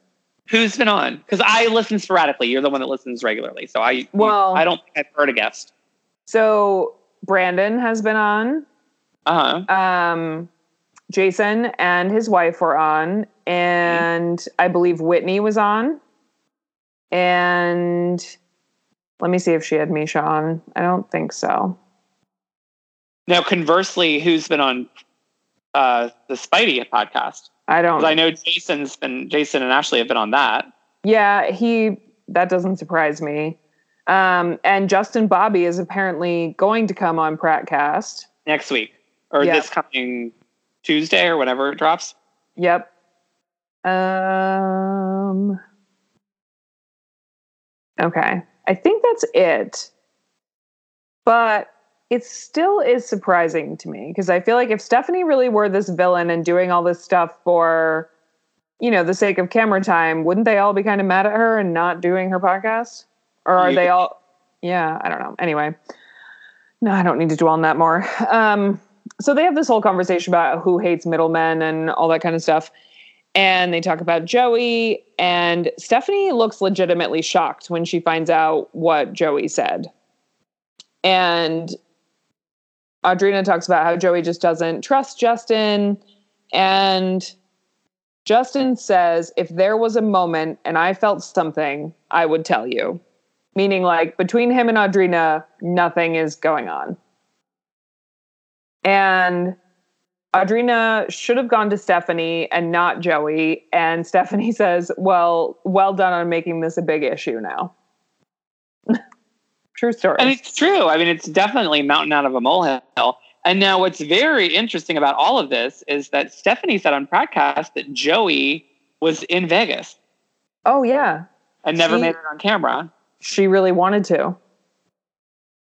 Who's been on? Because I listen sporadically. You're the one that listens regularly. So I don't think I've heard a guest. So Brandon has been on. Uh-huh. Jason and his wife were on, and I believe Whitney was on, and let me see if she had Mischa on. I don't think so. Now, conversely, who's been on the Spidey podcast? I don't know. I know Jason and Ashley have been on that. Yeah, that doesn't surprise me. And Justin Bobby is apparently going to come on PrattCast next week. Or this coming Tuesday or whenever it drops. Yep. Okay. I think that's it. But it still is surprising to me, because I feel if Stephanie really were this villain and doing all this stuff for, the sake of camera time, wouldn't they all be kind of mad at her and not doing her podcast? Or are they all... Yeah, I don't know. Anyway. No, I don't need to dwell on that more. So they have this whole conversation about who hates middlemen and all that kind of stuff. And they talk about Joey, and Stephanie looks legitimately shocked when she finds out what Joey said. And Audrina talks about how Joey just doesn't trust Justin. And Justin says, if there was a moment and I felt something, I would tell you. Meaning, between him and Audrina, nothing is going on. And Audrina should have gone to Stephanie and not Joey. And Stephanie says, well done on making this a big issue now. True story. And it's true. I mean, it's definitely mountain out of a molehill. And now what's very interesting about all of this is that Stephanie said on PrattCast that Joey was in Vegas. Oh, yeah. And never made it on camera. She really wanted to.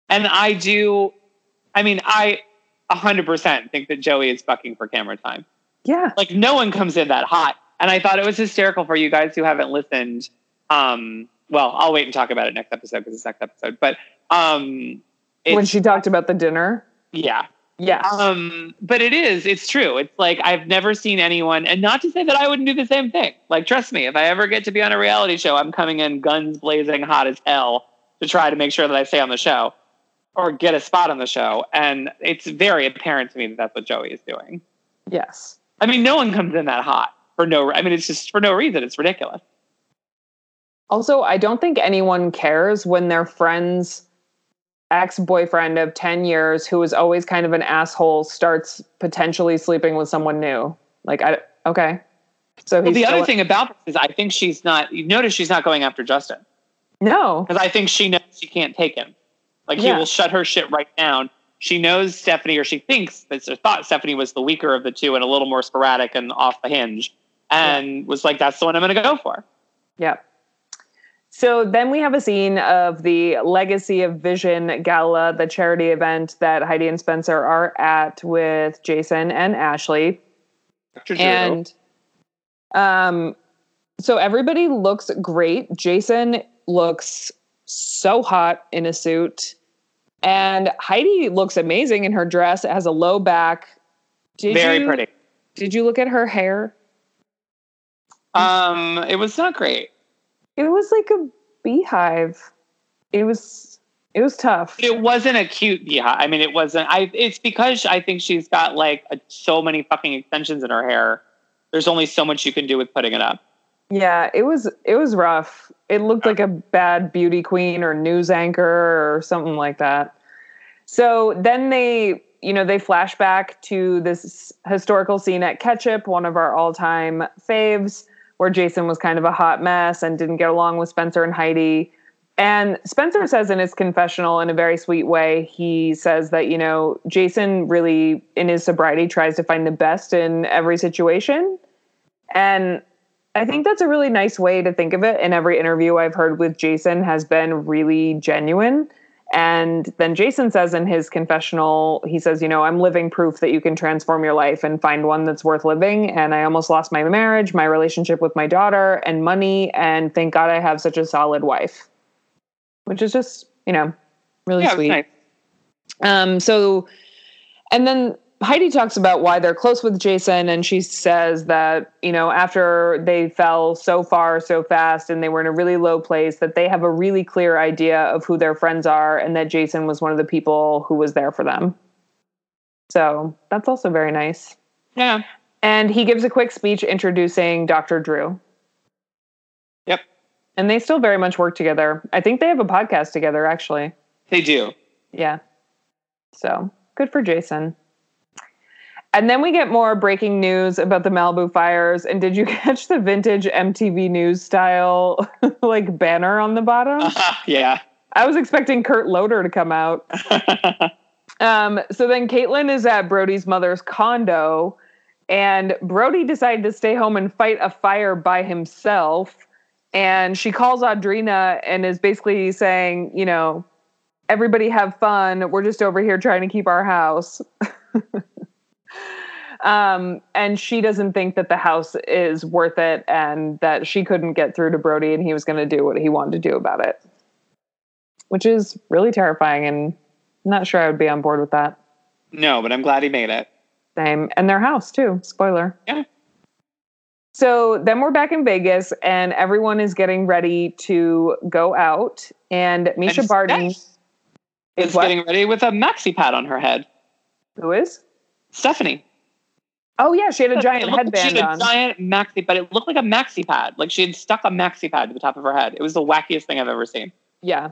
And I do... I mean, I... 100% think that Joey is bucking for camera time. Yeah. No one comes in that hot. And I thought it was hysterical for you guys who haven't listened. I'll wait and talk about it next episode, because it's next episode. But when she talked about the dinner. Yeah. Yes. But it's true. It's I've never seen anyone, and not to say that I wouldn't do the same thing. Trust me, if I ever get to be on a reality show, I'm coming in guns blazing hot as hell to try to make sure that I stay on the show. Or get a spot on the show. And it's very apparent to me that that's what Joey is doing. Yes. I mean, no one comes in that hot for no... I mean, it's just for no reason. It's ridiculous. Also, I don't think anyone cares when their friend's ex-boyfriend of 10 years, who is always kind of an asshole, starts potentially sleeping with someone new. Okay. So the other thing about this is I think she's not... You notice she's not going after Justin. No. Because I think she knows she can't take him. He will shut her shit right down. She knows Stephanie, or she thinks, thought Stephanie was the weaker of the two and a little more sporadic and off the hinge, and was like, that's the one I'm going to go for. Yeah. So then we have a scene of the Legacy of Vision Gala, the charity event that Heidi and Spencer are at with Jason and Ashley. And so everybody looks great. Jason looks so hot in a suit, and Heidi looks amazing in her dress. It has a low back. Very pretty. Did you look at her hair? It was not great. It was like a beehive. It was tough. It wasn't a cute beehive. I mean, it wasn't. It's because I think she's got like so many fucking extensions in her hair. There's only so much you can do with putting it up. Yeah, it was rough. It looked like a bad beauty queen or news anchor or something like that. So then they flash back to this historical scene at Ketchup, one of our all-time faves, where Jason was kind of a hot mess and didn't get along with Spencer and Heidi. And Spencer says in his confessional in a very sweet way, he says that, Jason really, in his sobriety, tries to find the best in every situation. And I think that's a really nice way to think of it. And every interview I've heard with Jason has been really genuine. And then Jason says in his confessional, he says, I'm living proof that you can transform your life and find one that's worth living. And I almost lost my marriage, my relationship with my daughter, and money. And thank God I have such a solid wife. Which is just, really sweet. Nice. And then Heidi talks about why they're close with Jason, and she says that, after they fell so far so fast and they were in a really low place, that they have a really clear idea of who their friends are and that Jason was one of the people who was there for them. So that's also very nice. Yeah. And he gives a quick speech introducing Dr. Drew. Yep. And they still very much work together. I think they have a podcast together, actually. They do. Yeah. So, good for Jason. And then we get more breaking news about the Malibu fires. And did you catch the vintage MTV News style, banner on the bottom? Yeah. I was expecting Kurt Loder to come out. So then Caitlin is at Brody's mother's condo. And Brody decided to stay home and fight a fire by himself. And she calls Audrina and is basically saying, everybody have fun. We're just over here trying to keep our house. And she doesn't think that the house is worth it and that she couldn't get through to Brody and he was going to do what he wanted to do about it. Which is really terrifying, and I'm not sure I would be on board with that. No, but I'm glad he made it. Same. And their house, too. Spoiler. Yeah. So then we're back in Vegas, and everyone is getting ready to go out. And Mischa Barton is getting ready with a maxi pad on her head. Who is? Stephanie. Oh, yeah. She had a giant headband on. She had a giant maxi, but it looked like a maxi pad. Like she had stuck a maxi pad to the top of her head. It was the wackiest thing I've ever seen. Yeah.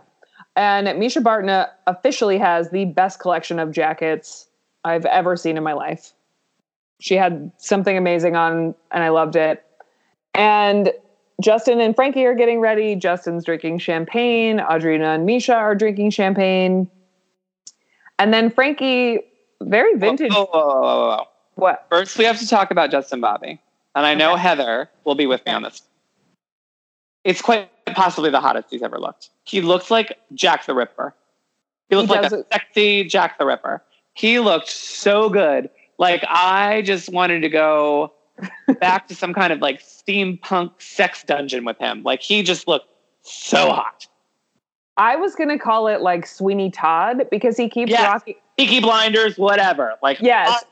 And Mischa Barton officially has the best collection of jackets I've ever seen in my life. She had something amazing on, and I loved it. And Justin and Frankie are getting ready. Justin's drinking champagne. Audrina and Mischa are drinking champagne. And then Frankie, very vintage. Whoa. What? First, we have to talk about Justin Bobby. And I know Heather will be with me on this. It's quite possibly the hottest he's ever looked. He looks like Jack the Ripper. He looked like a sexy Jack the Ripper. He looked so good. Like, I just wanted to go back to some kind of, steampunk sex dungeon with him. Like, he just looked so hot. I was going to call it, Sweeney Todd, because he keeps rocking... Peaky Blinders, whatever. Yes.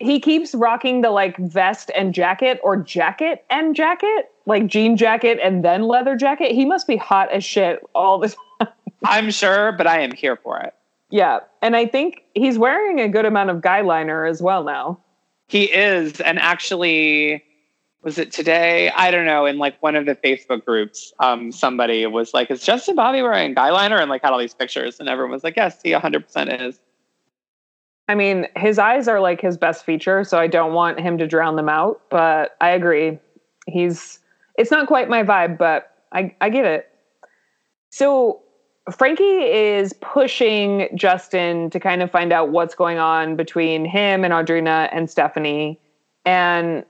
He keeps rocking the, vest and jacket, or jacket and jacket. Jean jacket and then leather jacket. He must be hot as shit all the time. I'm sure, but I am here for it. Yeah, and I think he's wearing a good amount of guy liner as well now. He is, and actually, was it today? I don't know, in one of the Facebook groups, somebody was like, is Justin Bobby wearing guy liner? And had all these pictures, and everyone was like, yes, he 100% is. I mean, his eyes are his best feature, so I don't want him to drown them out, but I agree. It's not quite my vibe, but I get it. So... Frankie is pushing Justin to kind of find out what's going on between him and Audrina and Stephanie. And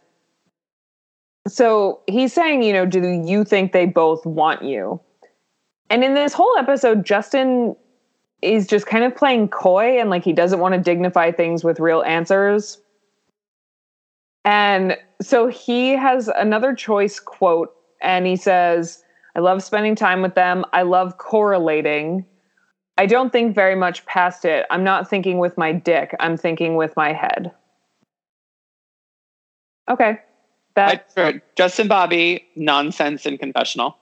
so he's saying, do you think they both want you? And in this whole episode, Justin is just kind of playing coy and he doesn't want to dignify things with real answers. And so he has another choice quote, and he says, I love spending time with them. I love correlating. I don't think very much past it. I'm not thinking with my dick. I'm thinking with my head. Okay. Justin Bobby, nonsense and confessional.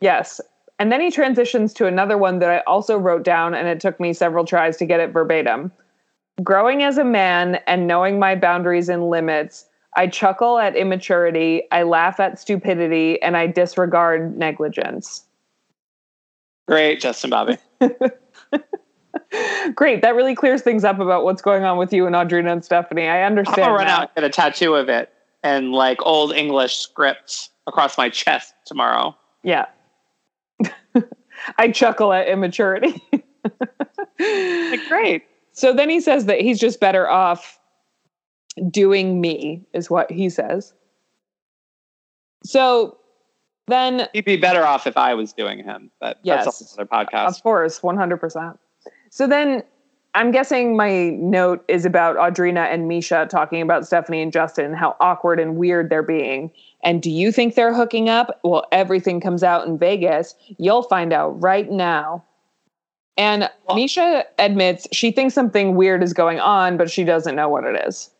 Yes. And then he transitions to another one that I also wrote down, and it took me several tries to get it verbatim. Growing as a man and knowing my boundaries and limits, I chuckle at immaturity, I laugh at stupidity, and I disregard negligence. Great, Justin Bobby. Great. That really clears things up about what's going on with you and Audrina and Stephanie. I understand. I'm going to run out and get a tattoo of it and like old English scripts across my chest tomorrow. Yeah. I chuckle at immaturity. Like, great. So then he says that he's just better off doing me, is what he says. So then... He'd be better off if I was doing him, but yes, that's another podcast. Of course, 100%. So then I'm guessing my note is about Audrina and Mischa talking about Stephanie and Justin and how awkward and weird they're being. And do you think they're hooking up? Well, everything comes out in Vegas. You'll find out right now. And Mischa admits she thinks something weird is going on, but she doesn't know what it is.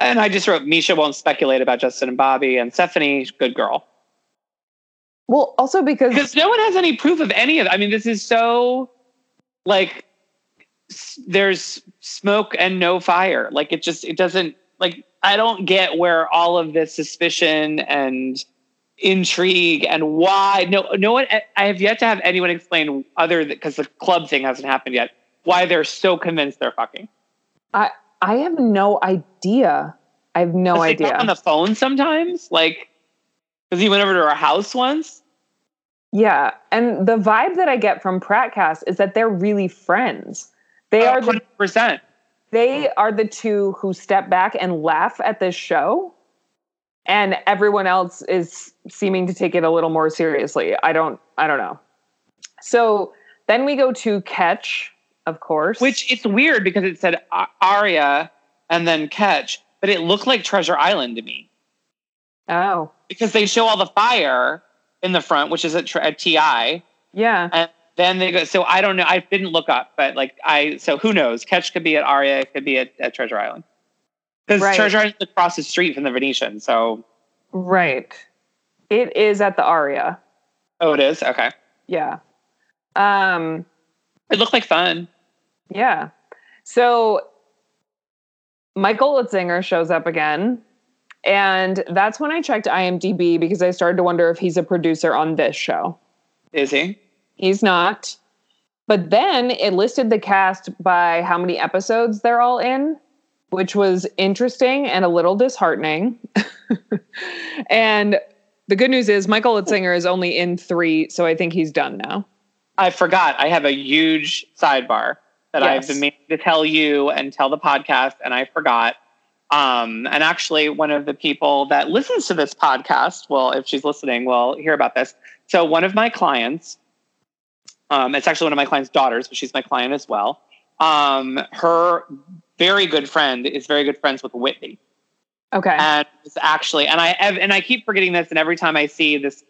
And I just wrote, Mischa won't speculate about Justin and Bobby, and Stephanie, good girl. Well, also because no one has any proof of any of it. I mean, this is so, like, there's smoke and no fire. Like, it just, it doesn't, like, I don't get where all of this suspicion and intrigue and why no one, I have yet to have anyone explain other than, because the club thing hasn't happened yet, why they're so convinced they're fucking. I have no idea. I have no idea. They talk on the phone sometimes, like, because he went over to our house once. Yeah, and the vibe that I get from PrattCast is that they're really friends. They are 100%. They are the two who step back and laugh at this show, and everyone else is seeming to take it a little more seriously. I don't know. So then we go to Catch, of course. Which, it's weird because it said Aria and then Catch, but it looked like Treasure Island to me. Oh. Because they show all the fire in the front, which is at TI. Yeah. And then they go, so I don't know. I didn't look up, but like so who knows? Catch could be at Aria, it could be at Treasure Island. Because right. Treasure Island is across the street from the Venetian, so. Right. It is at the Aria. Oh, it is? Okay. Yeah. It looked like fun. Yeah. So Michael Litzinger shows up again. And that's when I checked IMDb because I started to wonder if he's a producer on this show. Is he? He's not. But then it listed the cast by how many episodes they're all in, which was interesting and a little disheartening. And the good news is Michael Litzinger is only in 3, so I think he's done now. I forgot. I have a huge sidebar that I've been meaning to tell you and tell the podcast, and I forgot. And actually, one of the people that listens to this podcast, well, if she's listening, will hear about this. So one of my clients, it's actually one of my client's daughters, but she's my client as well. Her very good friend is very good friends with Whitney. Okay. And it's actually, and I keep forgetting this, and every time I see this,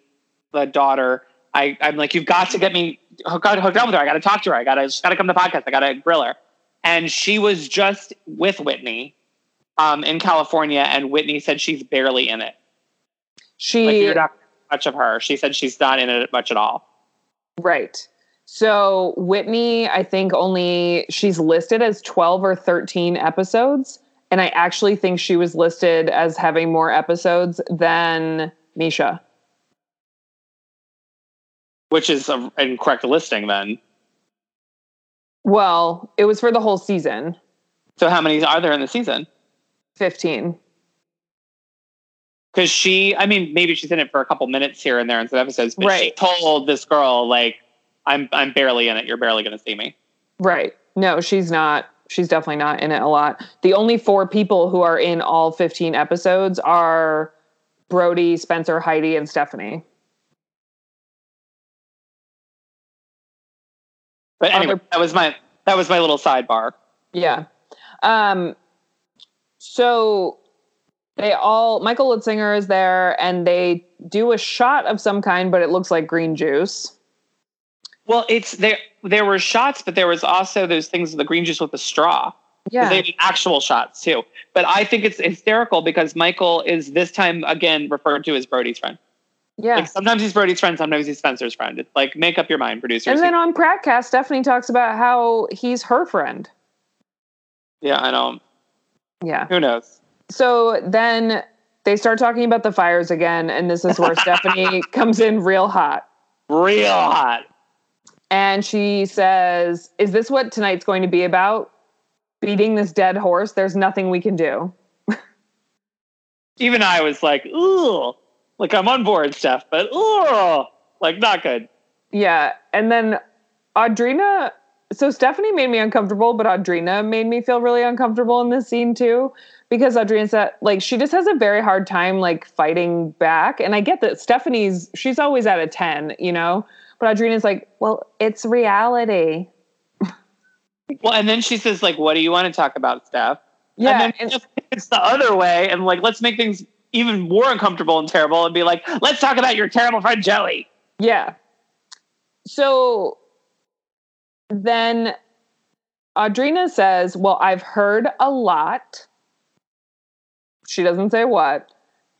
the daughter, I'm like, you've got to get me hooked up with her. I got to talk to her. I just got to come to the podcast. I got to grill her. And she was just with Whitney in California, and Whitney said she's barely in it. You're not much of her. She said she's not in it much at all. Right. So Whitney, I think she's listed as 12 or 13 episodes. And I actually think she was listed as having more episodes than Mischa. Which is an incorrect listing then. Well, it was for the whole season. So how many are there in the season? 15. Because maybe she's in it for a couple minutes here and there in some episodes, but right. She told this girl, like, I'm barely in it. You're barely going to see me. Right. No, she's not. She's definitely not in it a lot. The only 4 people who are in all 15 episodes are Brody, Spencer, Heidi, and Stephanie. But anyway, that was my little sidebar. Yeah. So Michael Litzinger is there, and they do a shot of some kind, but it looks like green juice. Well, it's there were shots, but there was also those things with the green juice with the straw. Yeah. They did actual shots too. But I think it's hysterical because Michael is this time again referred to as Brody's friend. Yeah. Like, sometimes he's Brody's friend, sometimes he's Spencer's friend. It's like, make up your mind, producers. And then on PrattCast, Stephanie talks about how he's her friend. Yeah, I know. Yeah. Who knows? So then they start talking about the fires again, and this is where Stephanie comes in real hot. Real hot. And she says, is this what tonight's going to be about? Beating this dead horse? There's nothing we can do. Even I was like, ooh. Like, I'm on board, Steph, but ooh. Like, not good. Yeah. And then Audrina... So Stephanie made me uncomfortable, but Audrina made me feel really uncomfortable in this scene too, because Audrina said, like, she just has a very hard time, like, fighting back. And I get that Stephanie's, she's always at a 10, you know, but Audrina's like, well, it's reality. Well, and then she says, like, what do you want to talk about, Steph? Yeah. And then it's the other way. And like, let's make things even more uncomfortable and terrible and be like, let's talk about your terrible friend, Joey. Yeah. So then Audrina says, well, I've heard a lot. She doesn't say what.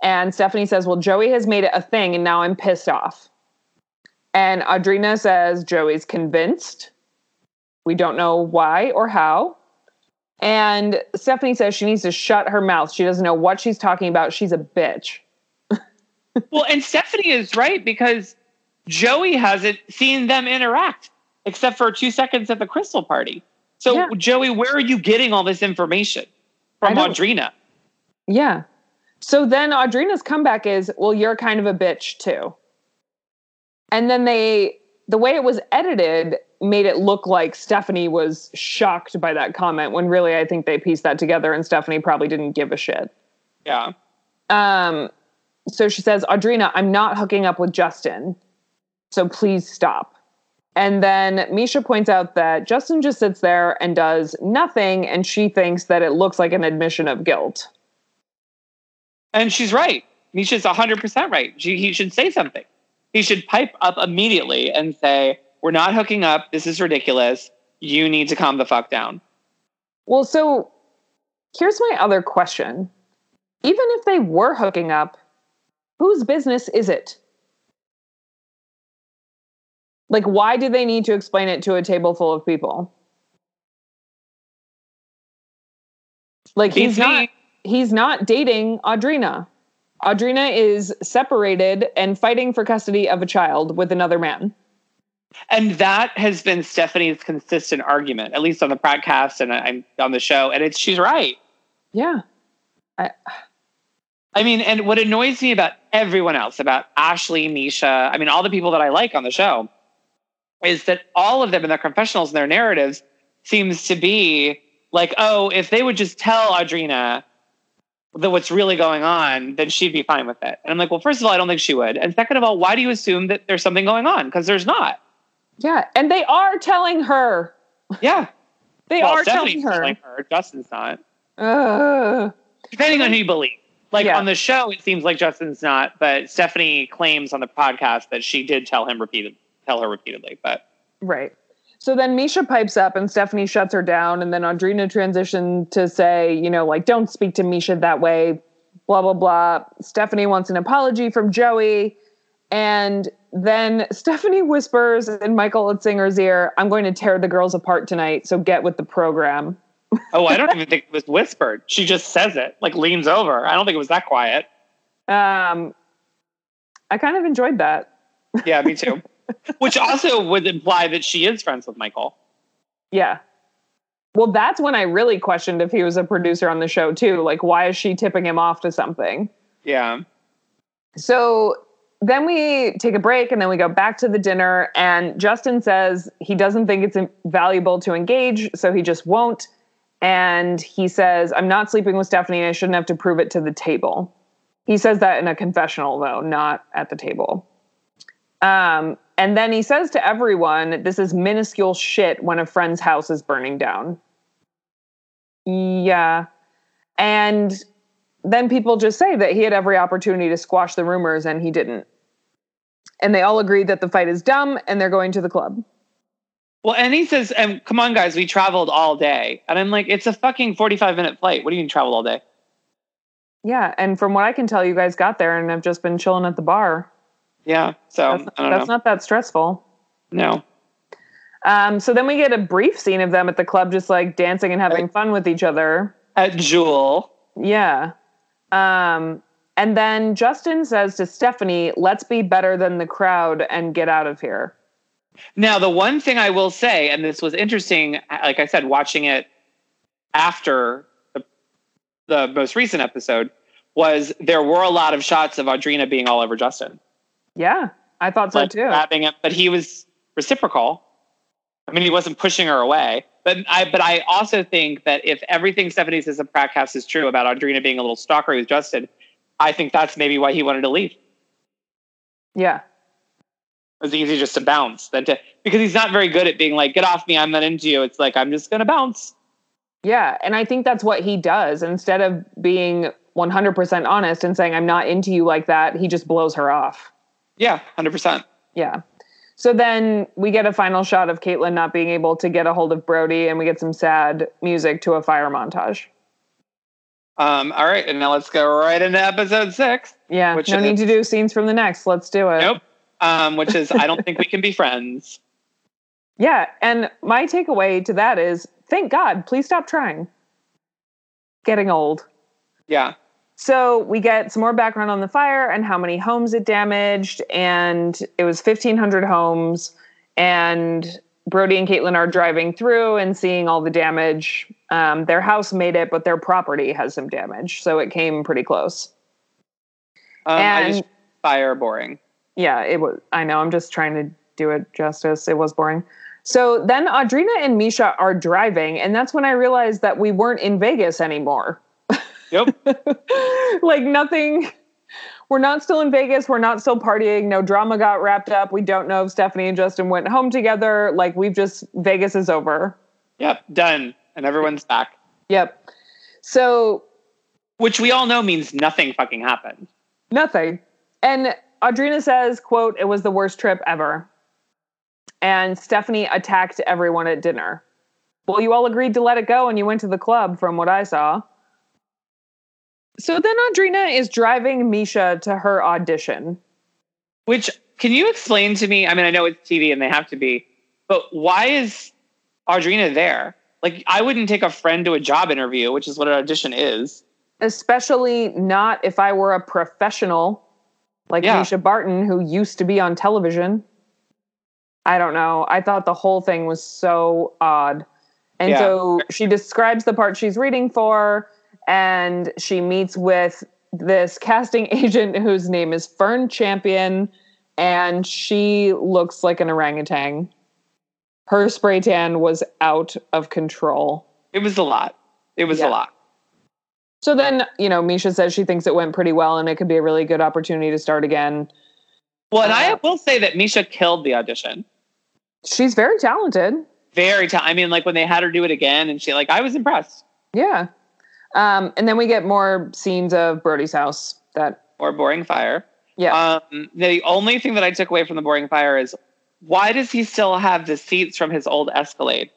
And Stephanie says, well, Joey has made it a thing and now I'm pissed off. And Audrina says, Joey's convinced. We don't know why or how. And Stephanie says she needs to shut her mouth. She doesn't know what she's talking about. She's a bitch. Well, and Stephanie is right, because Joey hasn't seen them interact. Except for 2 seconds at the Crystal party. So, yeah. Joey, where are you getting all this information from Audrina? Yeah. So then Audrina's comeback is, well, you're kind of a bitch too. And then the way it was edited made it look like Stephanie was shocked by that comment, when really I think they pieced that together and Stephanie probably didn't give a shit. Yeah. So she says, Audrina, I'm not hooking up with Justin. So please stop. And then Mischa points out that Justin just sits there and does nothing, and she thinks that it looks like an admission of guilt. And she's right. Mischa's 100% right. He should say something. He should pipe up immediately and say, we're not hooking up. This is ridiculous. You need to calm the fuck down. Well, so here's my other question. Even if they were hooking up, whose business is it? Like, why do they need to explain it to a table full of people? Like, he's not dating Audrina. Audrina is separated and fighting for custody of a child with another man. And that has been Stephanie's consistent argument, at least on the podcast and I'm on the show. And she's right. Yeah. I mean, and what annoys me about everyone else, about Ashley, Mischa, I mean, all the people that I like on the show, is that all of them in their confessionals and their narratives seems to be like, oh, if they would just tell Audrina that what's really going on, then she'd be fine with it. And I'm like, well, first of all, I don't think she would. And second of all, why do you assume that there's something going on? Because there's not. Yeah. And they are telling her. Yeah. Stephanie's telling her. Justin's not. Depending on who you believe. Like, yeah. On the show, it seems like Justin's not. But Stephanie claims on the podcast that she did tell her repeatedly, but right. So then Mischa pipes up and Stephanie shuts her down, and then Audrina transitioned to say, you know, like, don't speak to Mischa that way, blah, blah, blah. Stephanie wants an apology from Joey. And then Stephanie whispers in Michael Litzinger's ear, I'm going to tear the girls apart tonight, so get with the program. Oh, I don't even think it was whispered. She just says it, like, leans over. I don't think it was that quiet. I kind of enjoyed that. Yeah, me too. Which also would imply that she is friends with Michael. Yeah. Well, that's when I really questioned if he was a producer on the show, too. Like, why is she tipping him off to something? Yeah. So then we take a break, and then we go back to the dinner. And Justin says he doesn't think it's valuable to engage, so he just won't. And he says, I'm not sleeping with Stephanie, and I shouldn't have to prove it to the table. He says that in a confessional, though, not at the table. And then he says to everyone, this is minuscule shit when a friend's house is burning down. Yeah. And then people just say that he had every opportunity to squash the rumors and he didn't. And they all agree that the fight is dumb and they're going to the club. Well, and he says, come on, guys, we traveled all day. And I'm like, it's a fucking 45-minute flight. What do you mean traveled all day? Yeah. And from what I can tell, you guys got there and have just been chilling at the bar. Yeah. So that's not that stressful. No. So then we get a brief scene of them at the club, just like dancing and having fun with each other. At Jewel. Yeah. And then Justin says to Stephanie, let's be better than the crowd and get out of here. Now, the one thing I will say, and this was interesting, like I said, watching it after the most recent episode, was there were a lot of shots of Audrina being all over Justin. Yeah, I thought so too. Grabbing him, but he was reciprocal. I mean, he wasn't pushing her away. But I also think that if everything Stephanie says in PrattCast is true about Audrina being a little stalkery with Justin, I think that's maybe why he wanted to leave. Yeah. It was easy just to bounce because he's not very good at being like, get off me, I'm not into you. It's like, I'm just going to bounce. Yeah, and I think that's what he does. Instead of being 100% honest and saying, I'm not into you like that, he just blows her off. Yeah, 100%. Yeah. So then we get a final shot of Caitlin not being able to get a hold of Brody, and we get some sad music to a fire montage. All right, and now let's go right into episode 6. Yeah, which need to do scenes from the next. Let's do it. Nope. Which is, I don't think we can be friends. Yeah, and my takeaway to that is, thank God, please stop trying. Getting old. Yeah. So we get some more background on the fire and how many homes it damaged. And it was 1,500 homes. And Brody and Caitlin are driving through and seeing all the damage. Their house made it, but their property has some damage. So it came pretty close. Fire boring. Yeah, it was. I know. I'm just trying to do it justice. It was boring. So then Audrina and Mischa are driving. And that's when I realized that we weren't in Vegas anymore. Yep. Like nothing. We're not still in Vegas. We're not still partying. No drama got wrapped up. We don't know if Stephanie and Justin went home together. Like Vegas is over. Yep. Done. And everyone's back. Yep. So. Which we all know means nothing fucking happened. Nothing. And Audrina says, quote, it was the worst trip ever. And Stephanie attacked everyone at dinner. Well, you all agreed to let it go and you went to the club from what I saw. So then Audrina is driving Mischa to her audition. Which, can you explain to me? I mean, I know it's TV and they have to be, but why is Audrina there? Like, I wouldn't take a friend to a job interview, which is what an audition is. Especially not if I were a professional, like Mischa Barton, who used to be on television. I don't know. I thought the whole thing was so odd. And so she describes the part she's reading for, and she meets with this casting agent whose name is Fern Champion, and she looks like an orangutan. Her spray tan was out of control. It was a lot. It was a lot. So then, Mischa says she thinks it went pretty well and it could be a really good opportunity to start again. Well, and I will say that Mischa killed the audition. She's very talented. Very talented. I mean, like when they had her do it again and she I was impressed. Yeah. And then we get more scenes of Brody's house that or boring fire. Yeah. The only thing that I took away from the boring fire is why does he still have the seats from his old Escalade?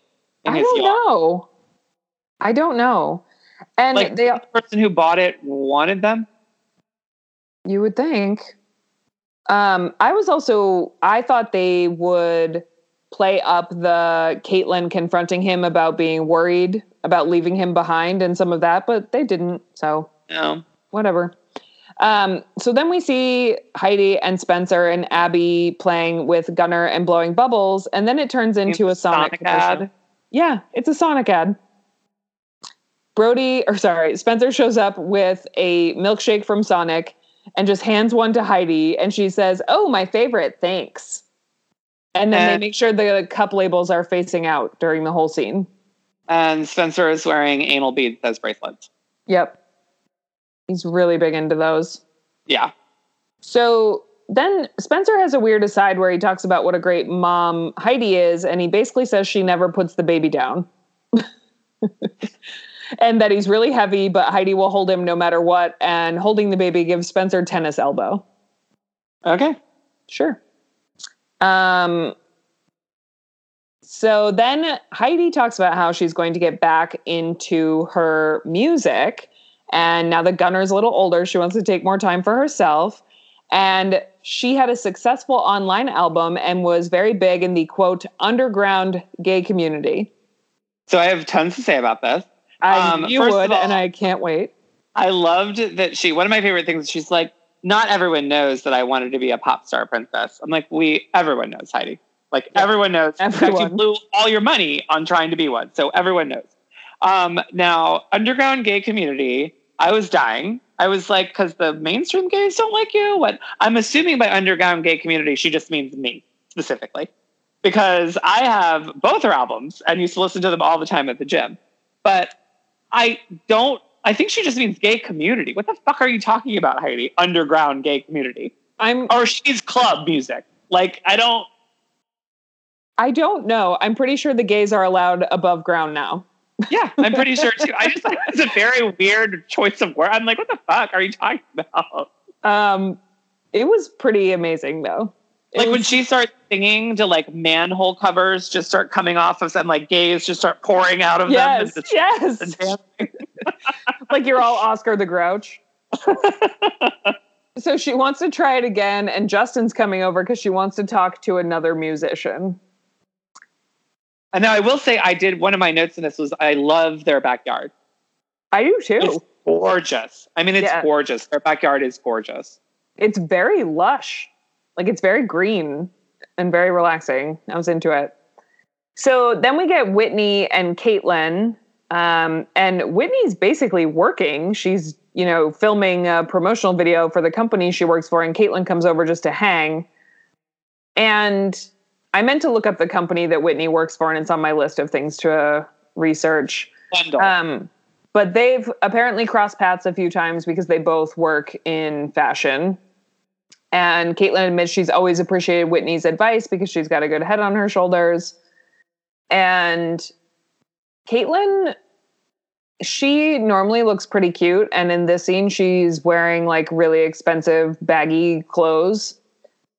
I don't know. And the person who bought it wanted them. You would think. I thought they would play up the Caitlin confronting him about being worried about leaving him behind and some of that, but they didn't. So no, whatever. So then we see Heidi and Spencer and Abby playing with Gunner and blowing bubbles. And then it turns into a Sonic ad. Yeah. It's a Sonic ad. Spencer shows up with a milkshake from Sonic and just hands one to Heidi. And she says, oh, my favorite. Thanks. And then they make sure the cup labels are facing out during the whole scene. And Spencer is wearing anal beads as bracelets. Yep. He's really big into those. Yeah. So then Spencer has a weird aside where he talks about what a great mom Heidi is. And he basically says she never puts the baby down. And that he's really heavy, but Heidi will hold him no matter what. And holding the baby gives Spencer tennis elbow. Okay. Sure. So then Heidi talks about how she's going to get back into her music. And now that Gunner's a little older, she wants to take more time for herself. And she had a successful online album and was very big in the, quote, underground gay community. So I have tons to say about this. You would, all, and I can't wait. I loved that she, one of my favorite things, she's like, not everyone knows that I wanted to be a pop star princess. I'm like, everyone knows, Heidi. Like, yeah, everyone knows. Everyone. You blew all your money on trying to be one, so everyone knows. Now, underground gay community, I was dying. I was like, because the mainstream gays don't like you? What? I'm assuming by underground gay community, she just means me, specifically. Because I have both her albums, and used to listen to them all the time at the gym. But I think she just means gay community. What the fuck are you talking about, Heidi? Underground gay community. Or she's club music. Like, I don't know. I'm pretty sure the gays are allowed above ground now. Yeah, I'm pretty sure too. I just thought it was a very weird choice of word. I'm like, what the fuck are you talking about? It was pretty amazing though. When she starts singing to like manhole covers just start coming off of them, like gays just start pouring out of them. Yes. Like you're all Oscar the Grouch. So she wants to try it again, and Justin's coming over because she wants to talk to another musician. And now I will say one of my notes in this was I love their backyard. I do too. It's gorgeous. I mean, it's gorgeous. Their backyard is gorgeous. It's very lush. Like it's very green and very relaxing. I was into it. So then we get Whitney and Caitlin. And Whitney's basically working. She's, filming a promotional video for the company she works for. And Caitlin comes over just to hang. And I meant to look up the company that Whitney works for, and it's on my list of things to research. But they've apparently crossed paths a few times because they both work in fashion. And Caitlin admits she's always appreciated Whitney's advice because she's got a good head on her shoulders. And Caitlin, she normally looks pretty cute. And in this scene, she's wearing like really expensive baggy clothes.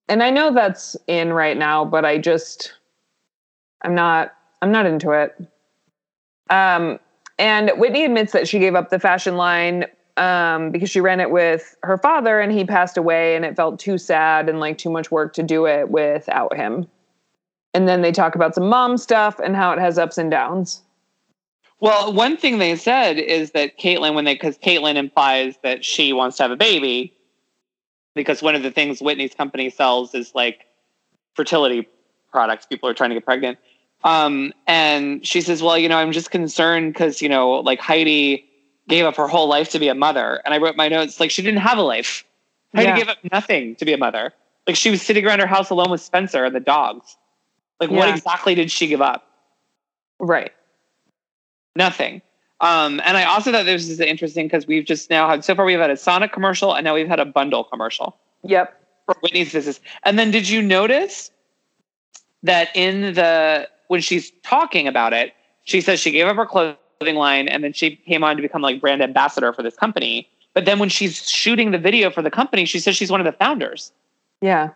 And I know that's in right now, but I'm not into it. And Whitney admits that she gave up the fashion line because she ran it with her father and he passed away and it felt too sad and like too much work to do it without him. And then they talk about some mom stuff and how it has ups and downs. Well, one thing they said is that Caitlin, because Caitlin implies that she wants to have a baby, because one of the things Whitney's company sells is like fertility products. People are trying to get pregnant. And she says, well, I'm just concerned because, like Heidi gave up her whole life to be a mother. And I wrote my notes, like she didn't have a life. Heidi gave up nothing to be a mother. Like she was sitting around her house alone with Spencer and the dogs. Like what exactly did she give up? Right. Nothing. And I also thought this is interesting because we've just now had, so far we've had a Sonic commercial and now we've had a bundle commercial. Yep. For Whitney's business. And then did you notice that when she's talking about it, she says she gave up her clothing line and then she came on to become like brand ambassador for this company. But then when she's shooting the video for the company, she says she's one of the founders. Yeah.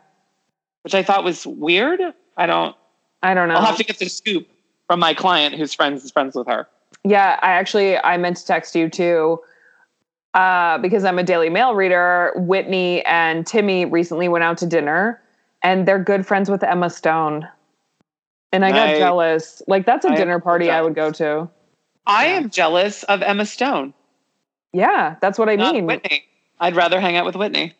Which I thought was weird. I don't know. I'll have to get the scoop from my client who's friends with her. Yeah, I meant to text you too, because I'm a Daily Mail reader. Whitney and Timmy recently went out to dinner and they're good friends with Emma Stone. And I got jealous. Like that's a dinner party jealous. I would go to. I am jealous of Emma Stone. Yeah, that's what I mean. Whitney. I'd rather hang out with Whitney.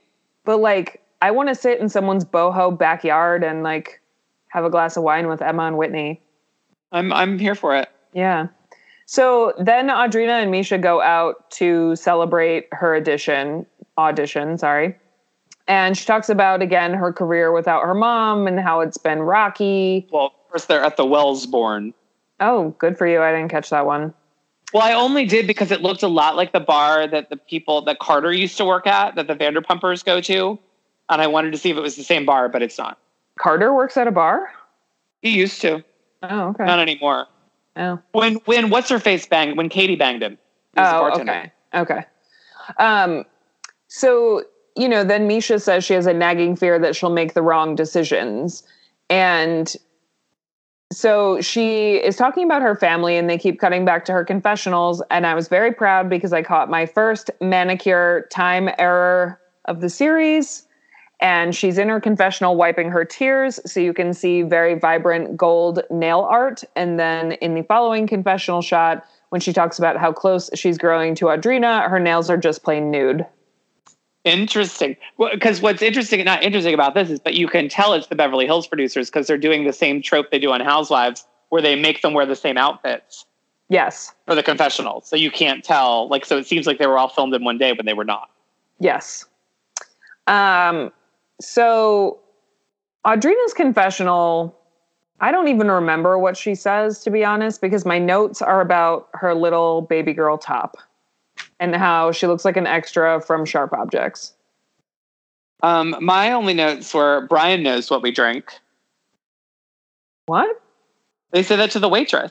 But like, I want to sit in someone's boho backyard and like have a glass of wine with Emma and Whitney. I'm here for it. Yeah. So then Audrina and Mischa go out to celebrate her audition. And she talks about, again, her career without her mom and how it's been rocky. Well, first they're at the Wells Born. Oh, good for you. I didn't catch that one. Well, I only did because it looked a lot like the bar that the people that Carter used to work at, that the Vanderpumpers go to. And I wanted to see if it was the same bar, but it's not. Carter works at a bar? He used to. Oh, okay. Not anymore. Oh. When what's-her-face banged, when Katie banged him. He was a bartender. Okay. So, then Mischa says she has a nagging fear that she'll make the wrong decisions. And so she is talking about her family, and they keep cutting back to her confessionals. And I was very proud because I caught my first manicure time error of the series. And she's in her confessional wiping her tears, so you can see very vibrant gold nail art. And then in the following confessional shot, when she talks about how close she's growing to Audrina, her nails are just plain nude. Interesting. Because what's interesting and not interesting about this is, but you can tell it's the Beverly Hills producers because they're doing the same trope they do on Housewives where they make them wear the same outfits. Yes. For the confessionals. So you can't tell. Like, so it seems like they were all filmed in one day when they were not. Yes. So Audrina's confessional, I don't even remember what she says, to be honest, because my notes are about her little baby girl top and how she looks like an extra from Sharp Objects. My only notes were, Brian knows what we drink. What? They said that to the waitress.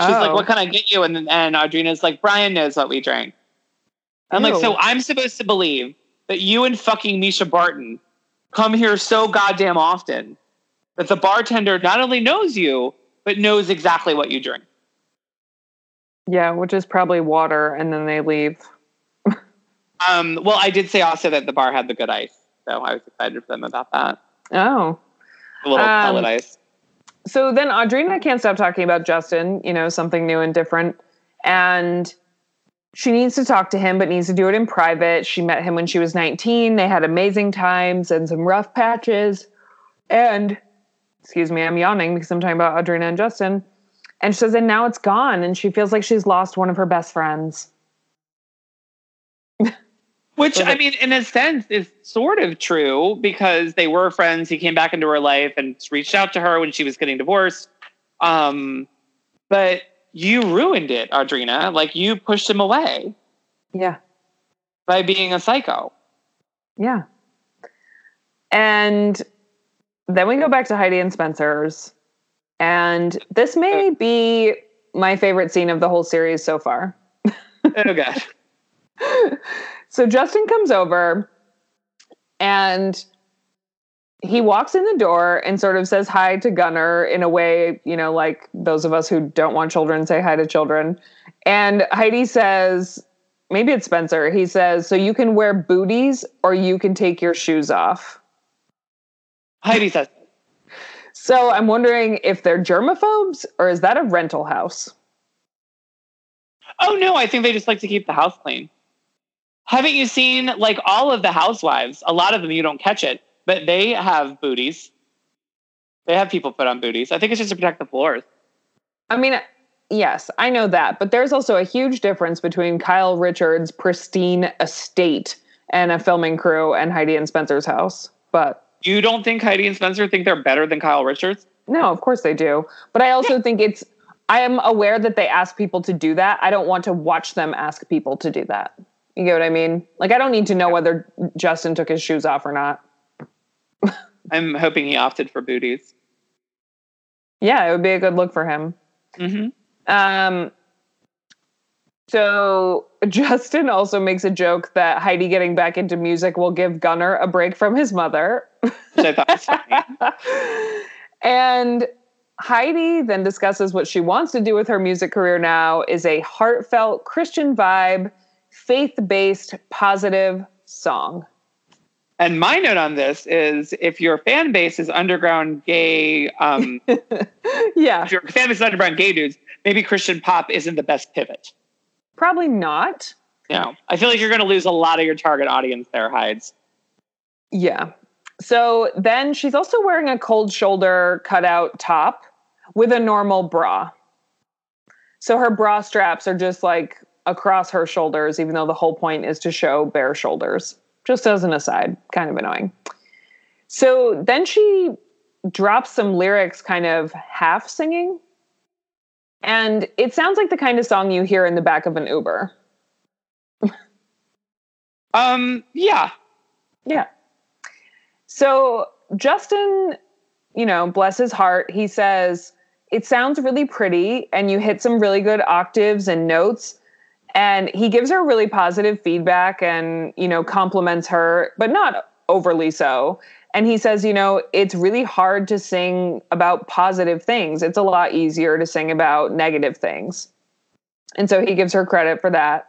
She's like, what can I get you? And Audrina's like, Brian knows what we drink. I'm like, so I'm supposed to believe that you and fucking Mischa Barton come here so goddamn often that the bartender not only knows you, but knows exactly what you drink. Yeah, which is probably water, and then they leave. Well, I did say also that the bar had the good ice, so I was excited for them about that. Oh. A little pellet ice. So then Audrina can't stop talking about Justin, you know, something new and different. And she needs to talk to him, but needs to do it in private. She met him when she was 19. They had amazing times and some rough patches. And, excuse me, I'm yawning because I'm talking about Audrina and Justin. And she says, and now it's gone. And she feels like she's lost one of her best friends. Which, I mean, in a sense is sort of true because they were friends. He came back into her life and reached out to her when she was getting divorced. But you ruined it, Audrina. Like, you pushed him away. Yeah. By being a psycho. Yeah. And then we go back to Heidi and Spencer's. And this may be my favorite scene of the whole series so far. Oh, God. So Justin comes over and he walks in the door and sort of says hi to Gunner in a way, you know, like those of us who don't want children say hi to children. And Heidi says, maybe it's Spencer. He says, so you can wear booties or you can take your shoes off. Heidi says. So I'm wondering if they're germaphobes or is that a rental house? Oh, no, I think they just like to keep the house clean. Haven't you seen, like, all of the housewives? A lot of them, you don't catch it, but they have booties. They have people put on booties. I think it's just to protect the floors. I mean, yes, I know that. But there's also a huge difference between Kyle Richards' pristine estate and a filming crew and Heidi and Spencer's house. But you don't think Heidi and Spencer think they're better than Kyle Richards? No, of course they do. But I also think it's... I am aware that they ask people to do that. I don't want to watch them ask people to do that. You get what I mean? Like, I don't need to know whether Justin took his shoes off or not. I'm hoping he opted for booties. Yeah, it would be a good look for him. Mm-hmm. So Justin also makes a joke that Heidi getting back into music will give Gunner a break from his mother. Which I thought was funny. And Heidi then discusses what she wants to do with her music career now is a heartfelt Christian vibe, faith-based, positive song. And my note on this is if your fan base is underground gay, yeah. If your fan base is underground gay dudes, maybe Christian pop isn't the best pivot. Probably not. No. I feel like you're going to lose a lot of your target audience there, Hides. Yeah. So then she's also wearing a cold shoulder cutout top with a normal bra. So her bra straps are just like across her shoulders, even though the whole point is to show bare shoulders. Just as an aside, kind of annoying. So then she drops some lyrics kind of half singing. And it sounds like the kind of song you hear in the back of an Uber. Yeah. Yeah. So Justin, you know, bless his heart, he says, it sounds really pretty and you hit some really good octaves and notes. And he gives her really positive feedback and, you know, compliments her, but not overly so. And he says, you know, it's really hard to sing about positive things. It's a lot easier to sing about negative things. And so he gives her credit for that.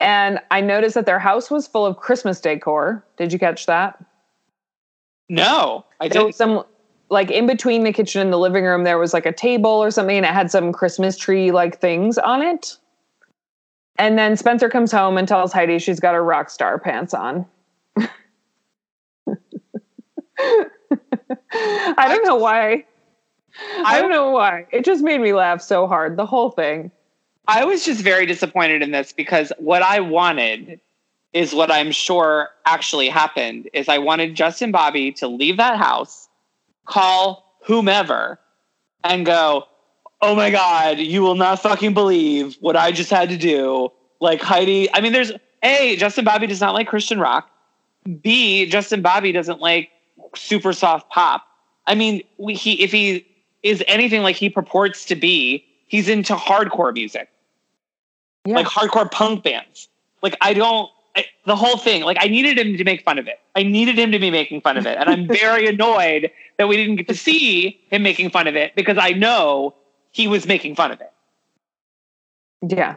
And I noticed that their house was full of Christmas decor. Did you catch that? No, I didn't. Some, like, in between the kitchen and the living room, there was, like, a table or something, and it had some Christmas tree-like things on it. And then Spencer comes home and tells Heidi she's got her rock star pants on. I don't know why. It just made me laugh so hard, the whole thing. I was just very disappointed in this because what I wanted is what I'm sure actually happened, is I wanted Justin Bobby to leave that house, call whomever, and go, oh my God, you will not fucking believe what I just had to do. Like, Heidi, I mean, there's, A, Justin Bobby does not like Christian rock. B, Justin Bobby doesn't like super soft pop. I mean, if he is anything like he purports to be, he's into hardcore music. Yeah. Like, hardcore punk bands. Like, the whole thing, like, I needed him to make fun of it. I needed him to be making fun of it. And I'm very annoyed that we didn't get to see him making fun of it, because I know he was making fun of it. Yeah.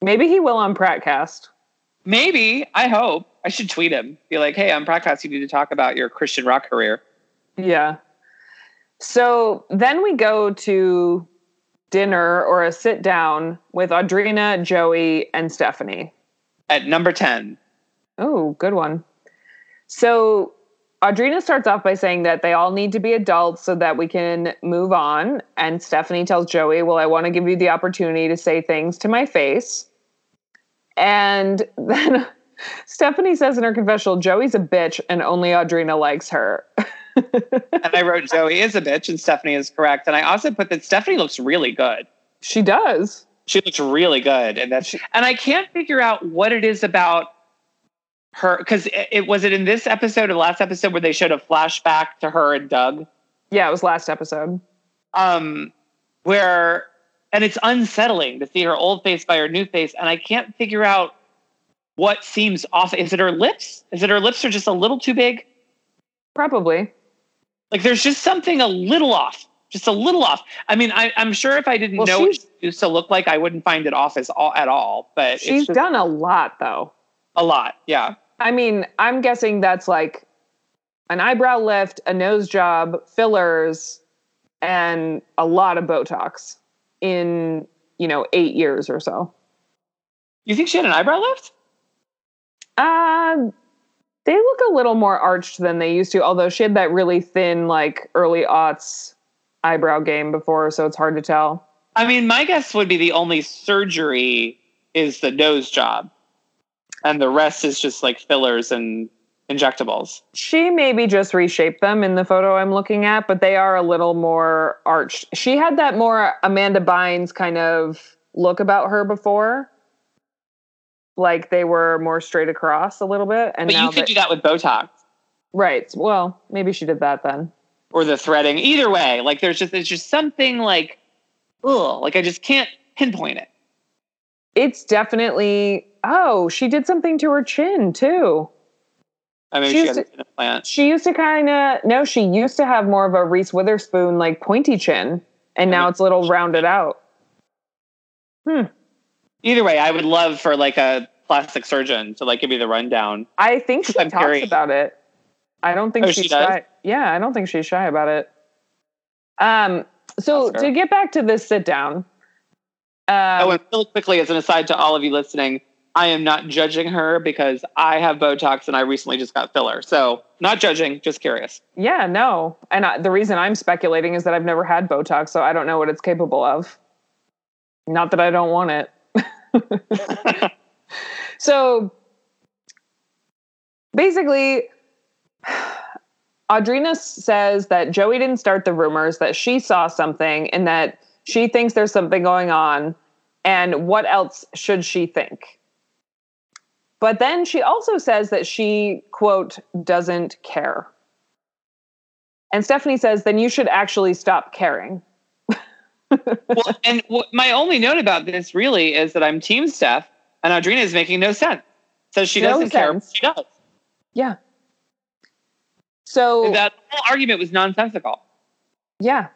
Maybe he will on PrattCast. Maybe. I hope. I should tweet him. Be like, hey, on PrattCast, you need to talk about your Christian rock career. Yeah. So then we go to dinner, or a sit down, with Audrina, Joey, and Stephanie. At number 10. Oh, good one. So Audrina starts off by saying that they all need to be adults so that we can move on. And Stephanie tells Joey, well, I want to give you the opportunity to say things to my face. And then Stephanie says in her confessional, Joey's a bitch and only Audrina likes her. And I wrote, Joey is a bitch and Stephanie is correct. And I also put that Stephanie looks really good. She does. She looks really good. And I can't figure out what it is about her. Because it was it in this episode or last episode where they showed a flashback to her and Doug? Yeah, it was last episode. And it's unsettling to see her old face by her new face. And I can't figure out what seems off. Is it her lips? Is it her lips are just a little too big? Probably. Like, there's just something a little off. Just a little off. I mean, I'm sure if I didn't know what she used to look like, I wouldn't find it off at all. But she's done a lot, though. A lot, yeah. I mean, I'm guessing that's like an eyebrow lift, a nose job, fillers, and a lot of Botox in, 8 years or so. You think she had an eyebrow lift? They look a little more arched than they used to, although she had that really thin, like, early aughts eyebrow game before, so it's hard to tell. I mean, my guess would be the only surgery is the nose job. And the rest is just like fillers and injectables. She maybe just reshaped them in the photo I'm looking at, but they are a little more arched. She had that more Amanda Bynes kind of look about her before. Like, they were more straight across a little bit. And but now you could do that with Botox. Right. Well, maybe she did that then. Or the threading. Either way, like, there's just something like, ugh, like, I just can't pinpoint it. It's definitely, she did something to her chin too. I mean, she got a chin implant. She used to have more of a Reese Witherspoon, like, pointy chin. And now it's a little rounded out. Either way, I would love for, like, a plastic surgeon to, like, give me the rundown. I think she talks about it. I don't think she's shy. Yeah, I don't think she's shy about it. So to get back to this sit down. And real quickly, as an aside to all of you listening, I am not judging her because I have Botox and I recently just got filler. So not judging, just curious. Yeah, no. And the reason I'm speculating is that I've never had Botox, so I don't know what it's capable of. Not that I don't want it. So basically, Audrina says that Joey didn't start the rumors, that she saw something and that she thinks there's something going on, and what else should she think? But then she also says that she, quote, doesn't care. And Stephanie says, then you should actually stop caring. Well, and my only note about this really is that I'm team Steph, and Audrina is making no sense. So she doesn't care, but she does. Yeah. So that whole argument was nonsensical. Yeah.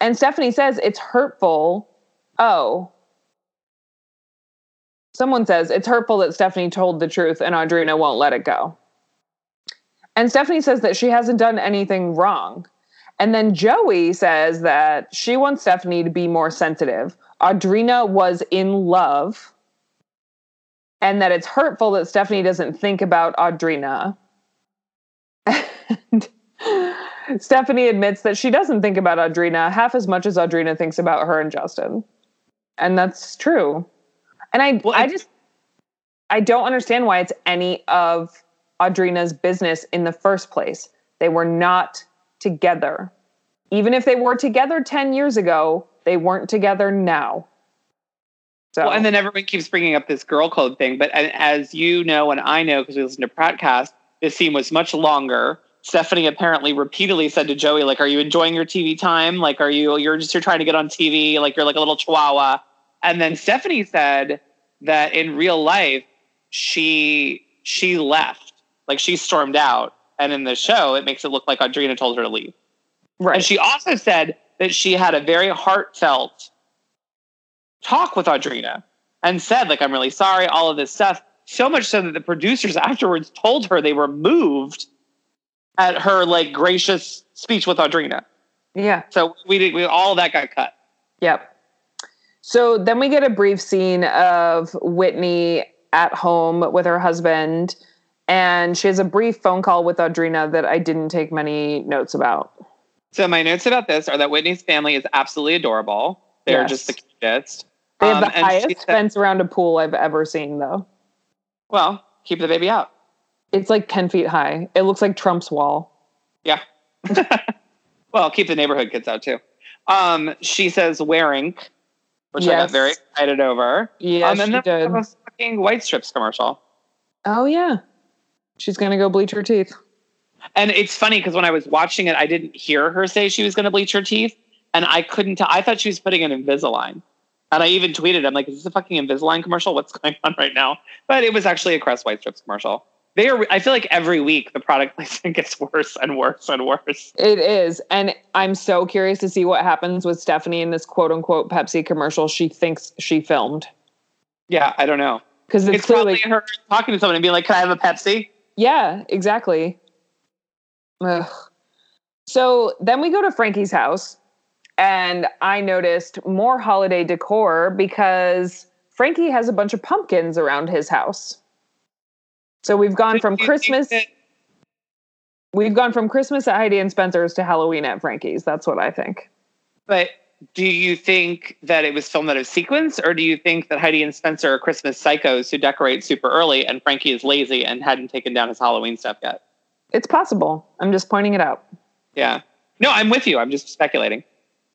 And Stephanie says it's hurtful. Someone says it's hurtful that Stephanie told the truth and Audrina won't let it go. And Stephanie says that she hasn't done anything wrong. And then Joey says that she wants Stephanie to be more sensitive. Audrina was in love. And that it's hurtful that Stephanie doesn't think about Audrina. And Stephanie admits that she doesn't think about Audrina half as much as Audrina thinks about her and Justin. And that's true. And I don't understand why it's any of Audrina's business in the first place. They were not together. Even if they were together 10 years ago, they weren't together now. So. Well, and then everyone keeps bringing up this girl code thing. But as you know, and I know, because we listen to PrattCast, this scene was much longer. Stephanie apparently repeatedly said to Joey, like, are you enjoying your TV time? Like, you're trying to get on TV. Like, you're like a little chihuahua. And then Stephanie said that in real life, she left. Like, she stormed out. And in the show, it makes it look like Audrina told her to leave. Right. And she also said that she had a very heartfelt talk with Audrina and said, like, I'm really sorry, all of this stuff. So much so that the producers afterwards told her they were moved at her, like, gracious speech with Audrina. Yeah. So all that got cut. Yep. So then we get a brief scene of Whitney at home with her husband, and she has a brief phone call with Audrina that I didn't take many notes about. So my notes about this are that Whitney's family is absolutely adorable. They're just the cutest. They have the highest fence around a pool I've ever seen, though. Well, keep the baby out. It's like 10 feet high. It looks like Trump's wall. Yeah. Well, keep the neighborhood kids out, too. She says wearing, which I got very excited over. Yeah, and then there was a fucking White Strips commercial. Oh, yeah. She's going to go bleach her teeth. And it's funny because when I was watching it, I didn't hear her say she was going to bleach her teeth. And I couldn't tell. I thought she was putting an Invisalign. And I even tweeted, I'm like, is this a fucking Invisalign commercial? What's going on right now? But it was actually a Crest White Strips commercial. I feel like every week the product placement gets worse and worse and worse. It is. And I'm so curious to see what happens with Stephanie in this quote unquote Pepsi commercial she thinks she filmed. Yeah, I don't know. Because it's clearly probably her talking to someone and being like, can I have a Pepsi? Yeah, exactly. Ugh. So then we go to Frankie's house, and I noticed more holiday decor because Frankie has a bunch of pumpkins around his house. So we've gone from Christmas. We've gone from Christmas at Heidi and Spencer's to Halloween at Frankie's. That's what I think. But do you think that it was filmed out of sequence, or do you think that Heidi and Spencer are Christmas psychos who decorate super early and Frankie is lazy and hadn't taken down his Halloween stuff yet? It's possible. I'm just pointing it out. Yeah. No, I'm with you. I'm just speculating.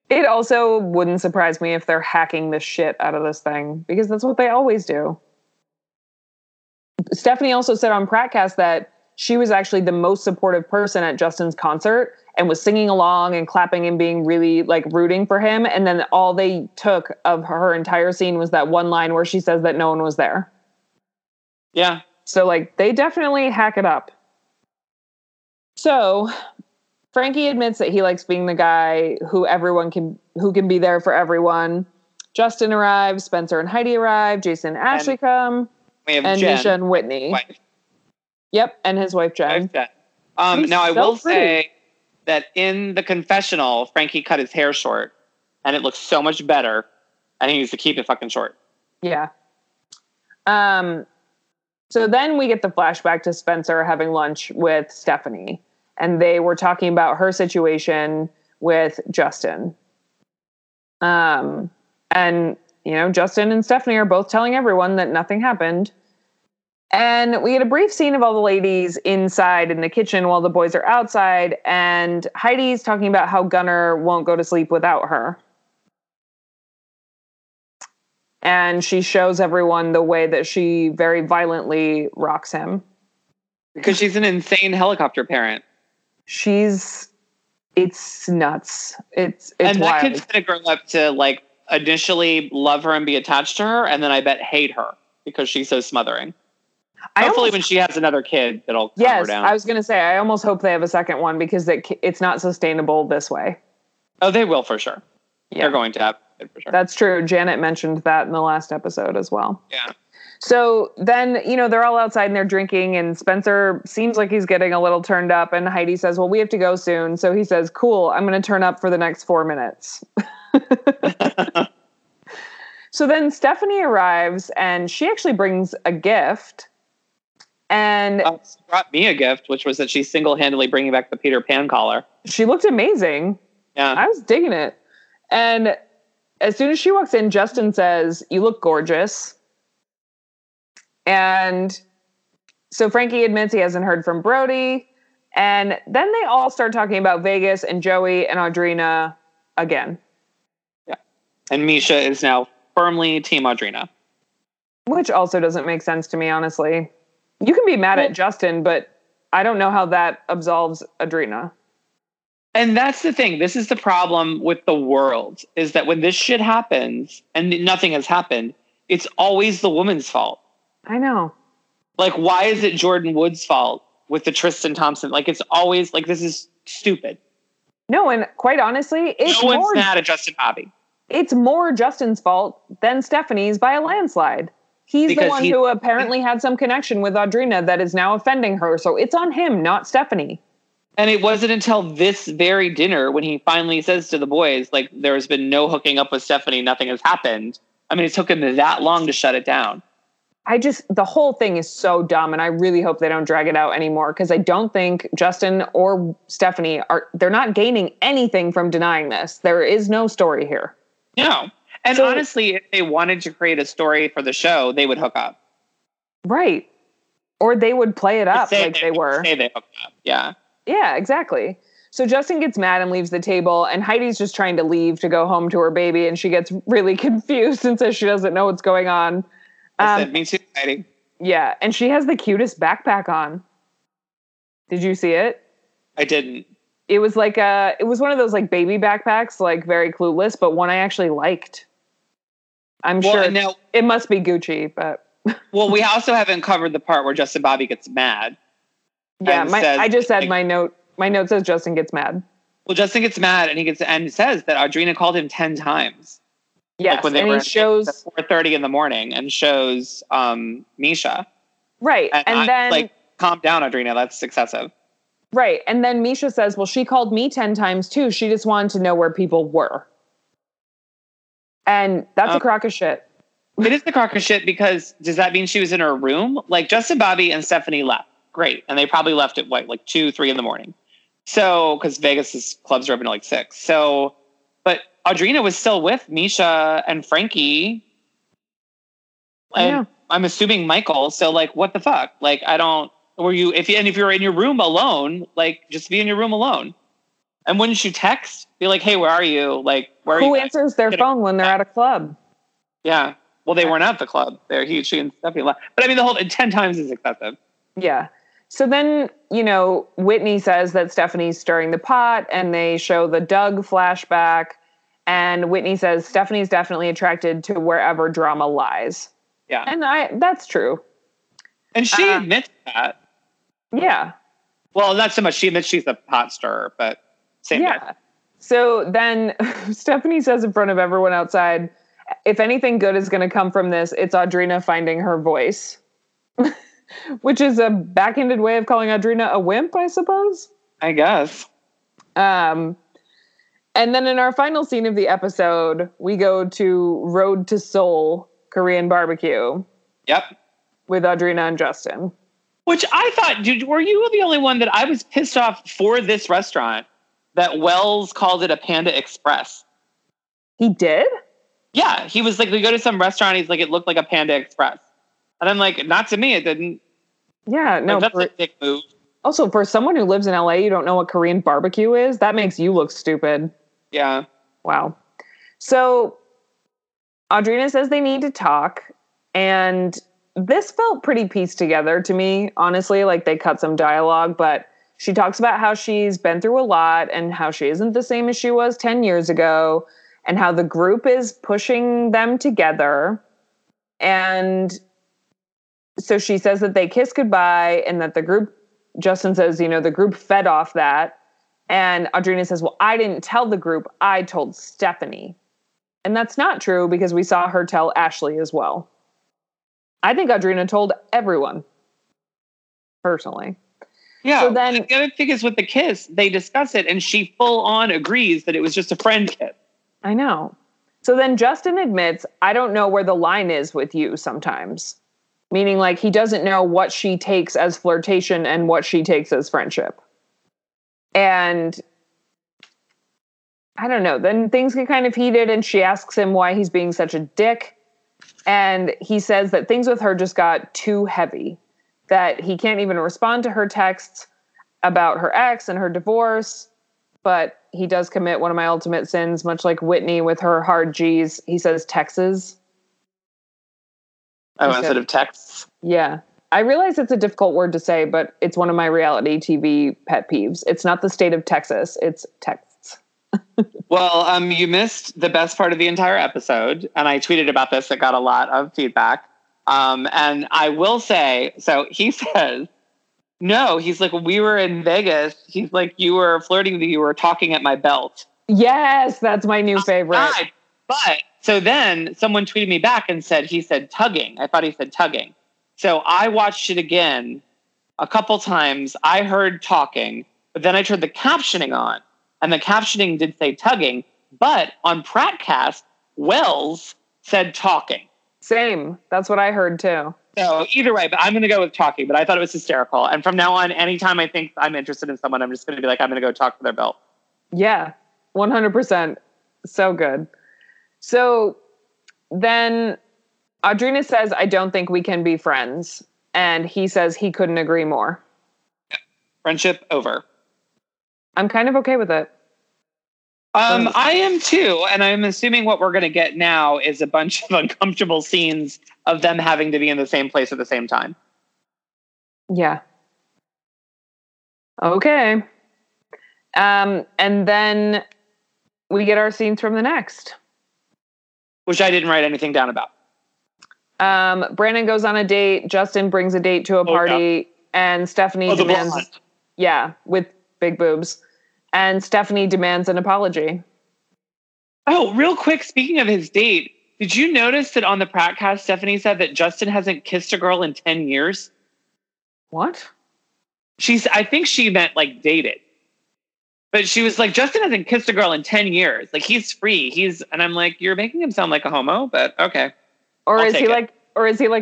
It also wouldn't surprise me if they're hacking the shit out of this thing, because that's what they always do. Stephanie also said on PrattCast that she was actually the most supportive person at Justin's concert and was singing along and clapping and being really, like, rooting for him. And then all they took of her entire scene was that one line where she says that no one was there. Yeah. So, like, they definitely hack it up. So Frankie admits that he likes being the guy who can be there for everyone. Justin arrives, Spencer and Heidi arrive, Jason and Ashley come, and Mischa and Whitney. Wife. Yep, and his wife Jen. Now I will say that in the confessional, Frankie cut his hair short, and it looks so much better. And he needs to keep it fucking short. Yeah. So then we get the flashback to Spencer having lunch with Stephanie, and they were talking about her situation with Justin. And, you know, Justin and Stephanie are both telling everyone that nothing happened. And we get a brief scene of all the ladies inside in the kitchen while the boys are outside, and Heidi's talking about how Gunner won't go to sleep without her. And she shows everyone the way that she very violently rocks him. Because she's an insane helicopter parent. It's nuts. It's and wild. That kid's going to grow up to, like, initially love her and be attached to her, and then I bet hate her because she's so smothering. Hopefully when she has another kid, it'll calm her down. Yes, I was going to say, I almost hope they have a second one because it's not sustainable this way. Oh, they will for sure. Yeah. They're going to have. Sure. That's true. Janet mentioned that in the last episode as well. Yeah. So then, you know, they're all outside and they're drinking, and Spencer seems like he's getting a little turned up, and Heidi says, well, we have to go soon. So he says, cool, I'm going to turn up for the next 4 minutes. So then Stephanie arrives, and she actually brings a gift. And she brought me a gift, which was that she's single-handedly bringing back the Peter Pan collar. She looked amazing. Yeah, I was digging it. And as soon as she walks in, Justin says, you look gorgeous. And so Frankie admits he hasn't heard from Brody. And then they all start talking about Vegas and Joey and Audrina again. Yeah. And Mischa is now firmly Team Audrina. Which also doesn't make sense to me, honestly. You can be mad at Justin, but I don't know how that absolves Audrina. And that's the thing. This is the problem with the world, is that when this shit happens and nothing has happened, it's always the woman's fault. I know. Like, why is it Jordan Wood's fault with the Tristan Thompson? Like, it's always like, this is stupid. No, and quite honestly, it's no one's mad at Justin Bobby. It's more Justin's fault than Stephanie's by a landslide. He's the one who apparently had some connection with Audrina that is now offending her. So it's on him, not Stephanie. And it wasn't until this very dinner when he finally says to the boys, like, there has been no hooking up with Stephanie. Nothing has happened. I mean, it took him that long to shut it down. The whole thing is so dumb, and I really hope they don't drag it out anymore, because I don't think Justin or Stephanie they're not gaining anything from denying this. There is no story here. No. And so, honestly, if they wanted to create a story for the show, they would hook up. Right. Or they would play it up like they were. Say they hooked up, yeah. Yeah, exactly. So Justin gets mad and leaves the table, and Heidi's just trying to leave to go home to her baby, and she gets really confused and says she doesn't know what's going on. I said, me too, Heidi. Yeah, and she has the cutest backpack on. Did you see it? I didn't. It was like it was one of those like baby backpacks, like very Clueless, but one I actually liked. I'm sure it must be Gucci, but. Well, we also haven't covered the part where Justin Bobby gets mad. Yeah, my note says Justin gets mad. Well, Justin gets mad and says that Audrina called him 10 times. Yes, like when they were shows at 4:30 in the morning and shows Mischa. Right, and then like, calm down, Audrina. That's excessive. Right, and then Mischa says, "Well, she called me 10 times too. She just wanted to know where people were." And that's a crock of shit. It is the crock of shit, because does that mean she was in her room? Like, Justin Bobby and Stephanie left. Great. And they probably left at, what, like 2, 3 in the morning. So, because Vegas' clubs are open at like 6. So, but Audrina was still with Mischa and Frankie. And yeah. I'm assuming Michael. So, like, what the fuck? Like, if you're in your room alone, like, just be in your room alone. And wouldn't you text? Be like, hey, where are you? Like, where are you? Who answers their phone when they're at a club? Yeah. Well, they weren't at the club. She and Stephanie left. But I mean, the whole 10 times is excessive. Yeah. So then, you know, Whitney says that Stephanie's stirring the pot, and they show the Doug flashback. And Whitney says Stephanie's definitely attracted to wherever drama lies. Yeah. And that's true. And she admits that. Yeah. Well, not so much. She admits she's a pot stirrer, but same thing. Yeah. So then Stephanie says in front of everyone outside, if anything good is going to come from this, it's Audrina finding her voice. Which is a backhanded way of calling Audrina a wimp, I suppose. I guess. And then in our final scene of the episode, we go to Road to Seoul Korean barbecue. Yep. With Audrina and Justin. Which I thought, dude, were you the only one that I was pissed off for this restaurant that Wells called it a Panda Express? He did? Yeah. He was like, we go to some restaurant, he's like, it looked like a Panda Express. And I'm like, not to me, it didn't. Yeah, no. Like, that's a dick move. Also, for someone who lives in LA, you don't know what Korean barbecue is? That makes you look stupid. Yeah. Wow. So, Audrina says they need to talk. And this felt pretty pieced together to me, honestly. Like, they cut some dialogue. But she talks about how she's been through a lot and how she isn't the same as she was 10 years ago. And how the group is pushing them together. And so she says that they kiss goodbye, and that the group, Justin says, you know, the group fed off that. And Audrina says, well, I didn't tell the group, I told Stephanie. And that's not true, because we saw her tell Ashley as well. I think Audrina told everyone, personally. Yeah. So then, the other thing is with the kiss, they discuss it, and she full on agrees that it was just a friend kiss. I know. So then Justin admits, I don't know where the line is with you sometimes. Meaning, like, he doesn't know what she takes as flirtation and what she takes as friendship. And I don't know. Then things get kind of heated, and she asks him why he's being such a dick. And he says that things with her just got too heavy, that he can't even respond to her texts about her ex and her divorce, but he does commit one of my ultimate sins, much like Whitney with her hard G's. He says texts. Oh, instead of texts? Yeah. I realize it's a difficult word to say, but it's one of my reality TV pet peeves. It's not the state of Texas, it's texts. Well, you missed the best part of the entire episode, and I tweeted about this. It got a lot of feedback. And I will say, so he says, no, he's like, we were in Vegas. He's like, you were flirting with me. You were talking at my belt. Yes, that's my new favorite. But so then someone tweeted me back and said, he said tugging. I thought he said tugging. So I watched it again a couple times. I heard talking, but then I turned the captioning on, and the captioning did say tugging. But on PrattCast, Wells said talking. Same. That's what I heard too. So either way, but I'm going to go with talking, but I thought it was hysterical. And from now on, anytime I think I'm interested in someone, I'm just going to be like, I'm going to go talk to their belt. Yeah, 100%. So good. So then Audrina says, I don't think we can be friends. And he says he couldn't agree more. Friendship over. I'm kind of okay with it. I am too, and I'm assuming what we're going to get now is a bunch of uncomfortable scenes of them having to be in the same place at the same time. Yeah. Okay. And then we get our scenes from the next. Which I didn't write anything down about. Brandon goes on a date, Justin brings a date to a party, and Stephanie demands... Blonde. Yeah, with big boobs. And Stephanie demands an apology. Oh, real quick, speaking of his date, did you notice that on the PrattCast, Stephanie said that Justin hasn't kissed a girl in 10 years? What? I think she meant, like, dated. But she was like, Justin hasn't kissed a girl in 10 years. Like, he's free. And I'm like, you're making him sound like a homo, but okay. Or is he like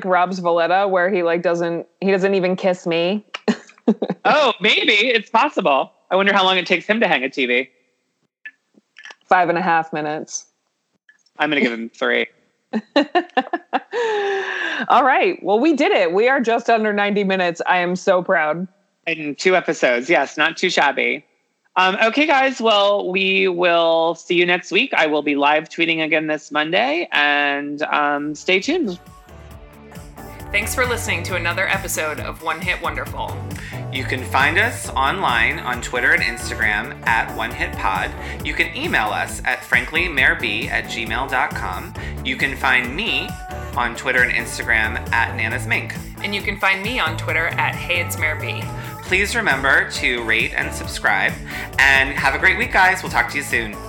Rob's Valletta, where he doesn't even kiss me? Oh, maybe. It's possible. I wonder how long it takes him to hang a TV. 5.5 minutes. I'm going to give him 3. All right. Well, we did it. We are just under 90 minutes. I am so proud. In 2 episodes. Yes, not too shabby. Okay, guys. Well, we will see you next week. I will be live tweeting again this Monday. And stay tuned. Thanks for listening to another episode of One Hit Wonderful. You can find us online on Twitter and Instagram at One Hit Pod. You can email us at franklymareb@gmail.com. You can find me on Twitter and Instagram at nanasmink. And you can find me on Twitter at heyitsmareb. Please remember to rate and subscribe. And have a great week, guys. We'll talk to you soon.